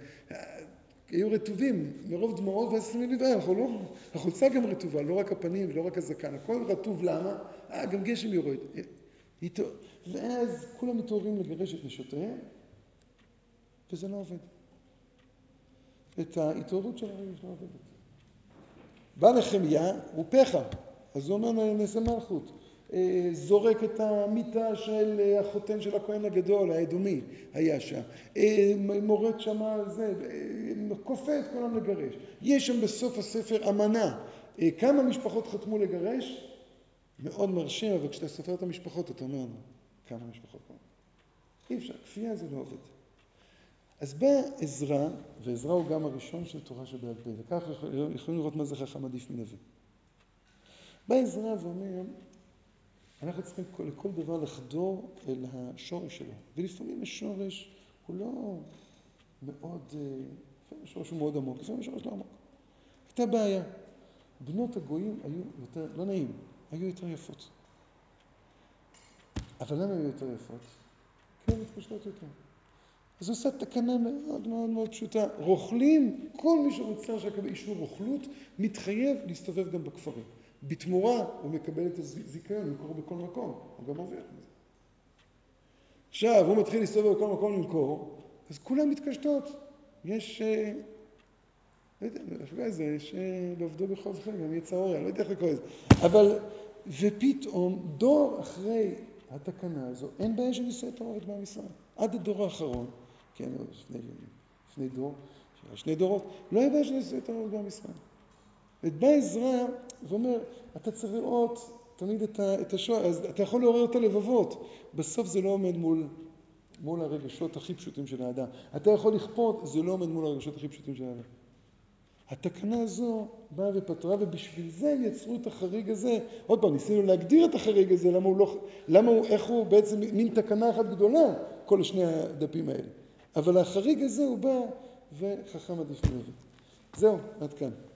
היו רטובים, מרוב דמעות ועשרים לבעיה, החולצה גם רטובה, לא רק הפנים, לא רק הזקן, הכל רטוב, למה? אה, גם גשם יורד. ואז כולם מתעוררים לגרש את נשותיהם, וזה לא עובד. את ההתעוררות של הרי יש לא עובדת. בא נחמיה, הוא פחה, אז הוא אומר נעשה מלכות. זורק את המיטה של החותן של הכהן הגדול, האדומי, היה שם. מורד שם על זה, כופה את כולם לגרש. יש שם בסוף הספר אמנה. כמה משפחות חתמו לגרש? מאוד מרשים, אבל כשאתה סופר את המשפחות, אתה אומר, כמה משפחות פה? אי אפשר, כפייה זה לא עובד. אז בא עזרא, ועזרא הוא גם הראשון של תורה שבעל פה, וכך יכולים לראות מה זה חכם עדיף מנביא. בא עזרא ואומר, אנחנו צריכים לכל דבר לחדור אל השורש שלו, ולפעמים השורש הוא לא מאוד, לפעמים השורש הוא מאוד עמוק, לפעמים השורש לא עמוק. הייתה בעיה, בנות הגויים היו יותר, לא נעים, היו יותר יפות. אבל למה היו יותר יפות? כי הן מתפשטות יותר. אז הוא עושה תקנה מאוד מאוד מאוד פשוטה. רוכלים, כל מי שרוצה שיקבל אישור רוכלות, מתחייב להסתובב גם בכפרים. בתמורה הוא מקבל את הזיכיון, הוא קורא בכל מקום, הוא גם עובר. עכשיו, הוא מתחיל להסתובב בכל מקום למכור, אז כולם מתקשטות. יש, לא יודע, נפגע זה, יש לעובדו בכל זכן, גם יצא אוריה, לא יודע איך לקרוא את זה. אבל, ופתאום, דור אחרי התקנה הזו, אין בעיה שניסה את האורת במשרד. עד הדור האחרון, כן, לפני, לפני דור, שני דורות, לא היה בעיה שזה יותר עוד גם ישראל. ובא עזרא ואומר, אתה צריך לראות תמיד את, את השואה, אז אתה יכול לעורר את הלבבות. בסוף זה לא עומד מול, מול הרגשות הכי פשוטים של האדם. אתה יכול לכפות, זה לא עומד מול הרגשות הכי פשוטים של האדם. התקנה הזו באה ופתרה, ובשביל זה יצרו את החריג הזה. עוד פעם, ניסינו להגדיר את החריג הזה, למה הוא לא, למה הוא, איך הוא בעצם מין תקנה אחת גדולה, כל שני הדפים האלה. אבל החריג הזה הוא בא וחכם עדיף מאוהב. זהו, עד כאן.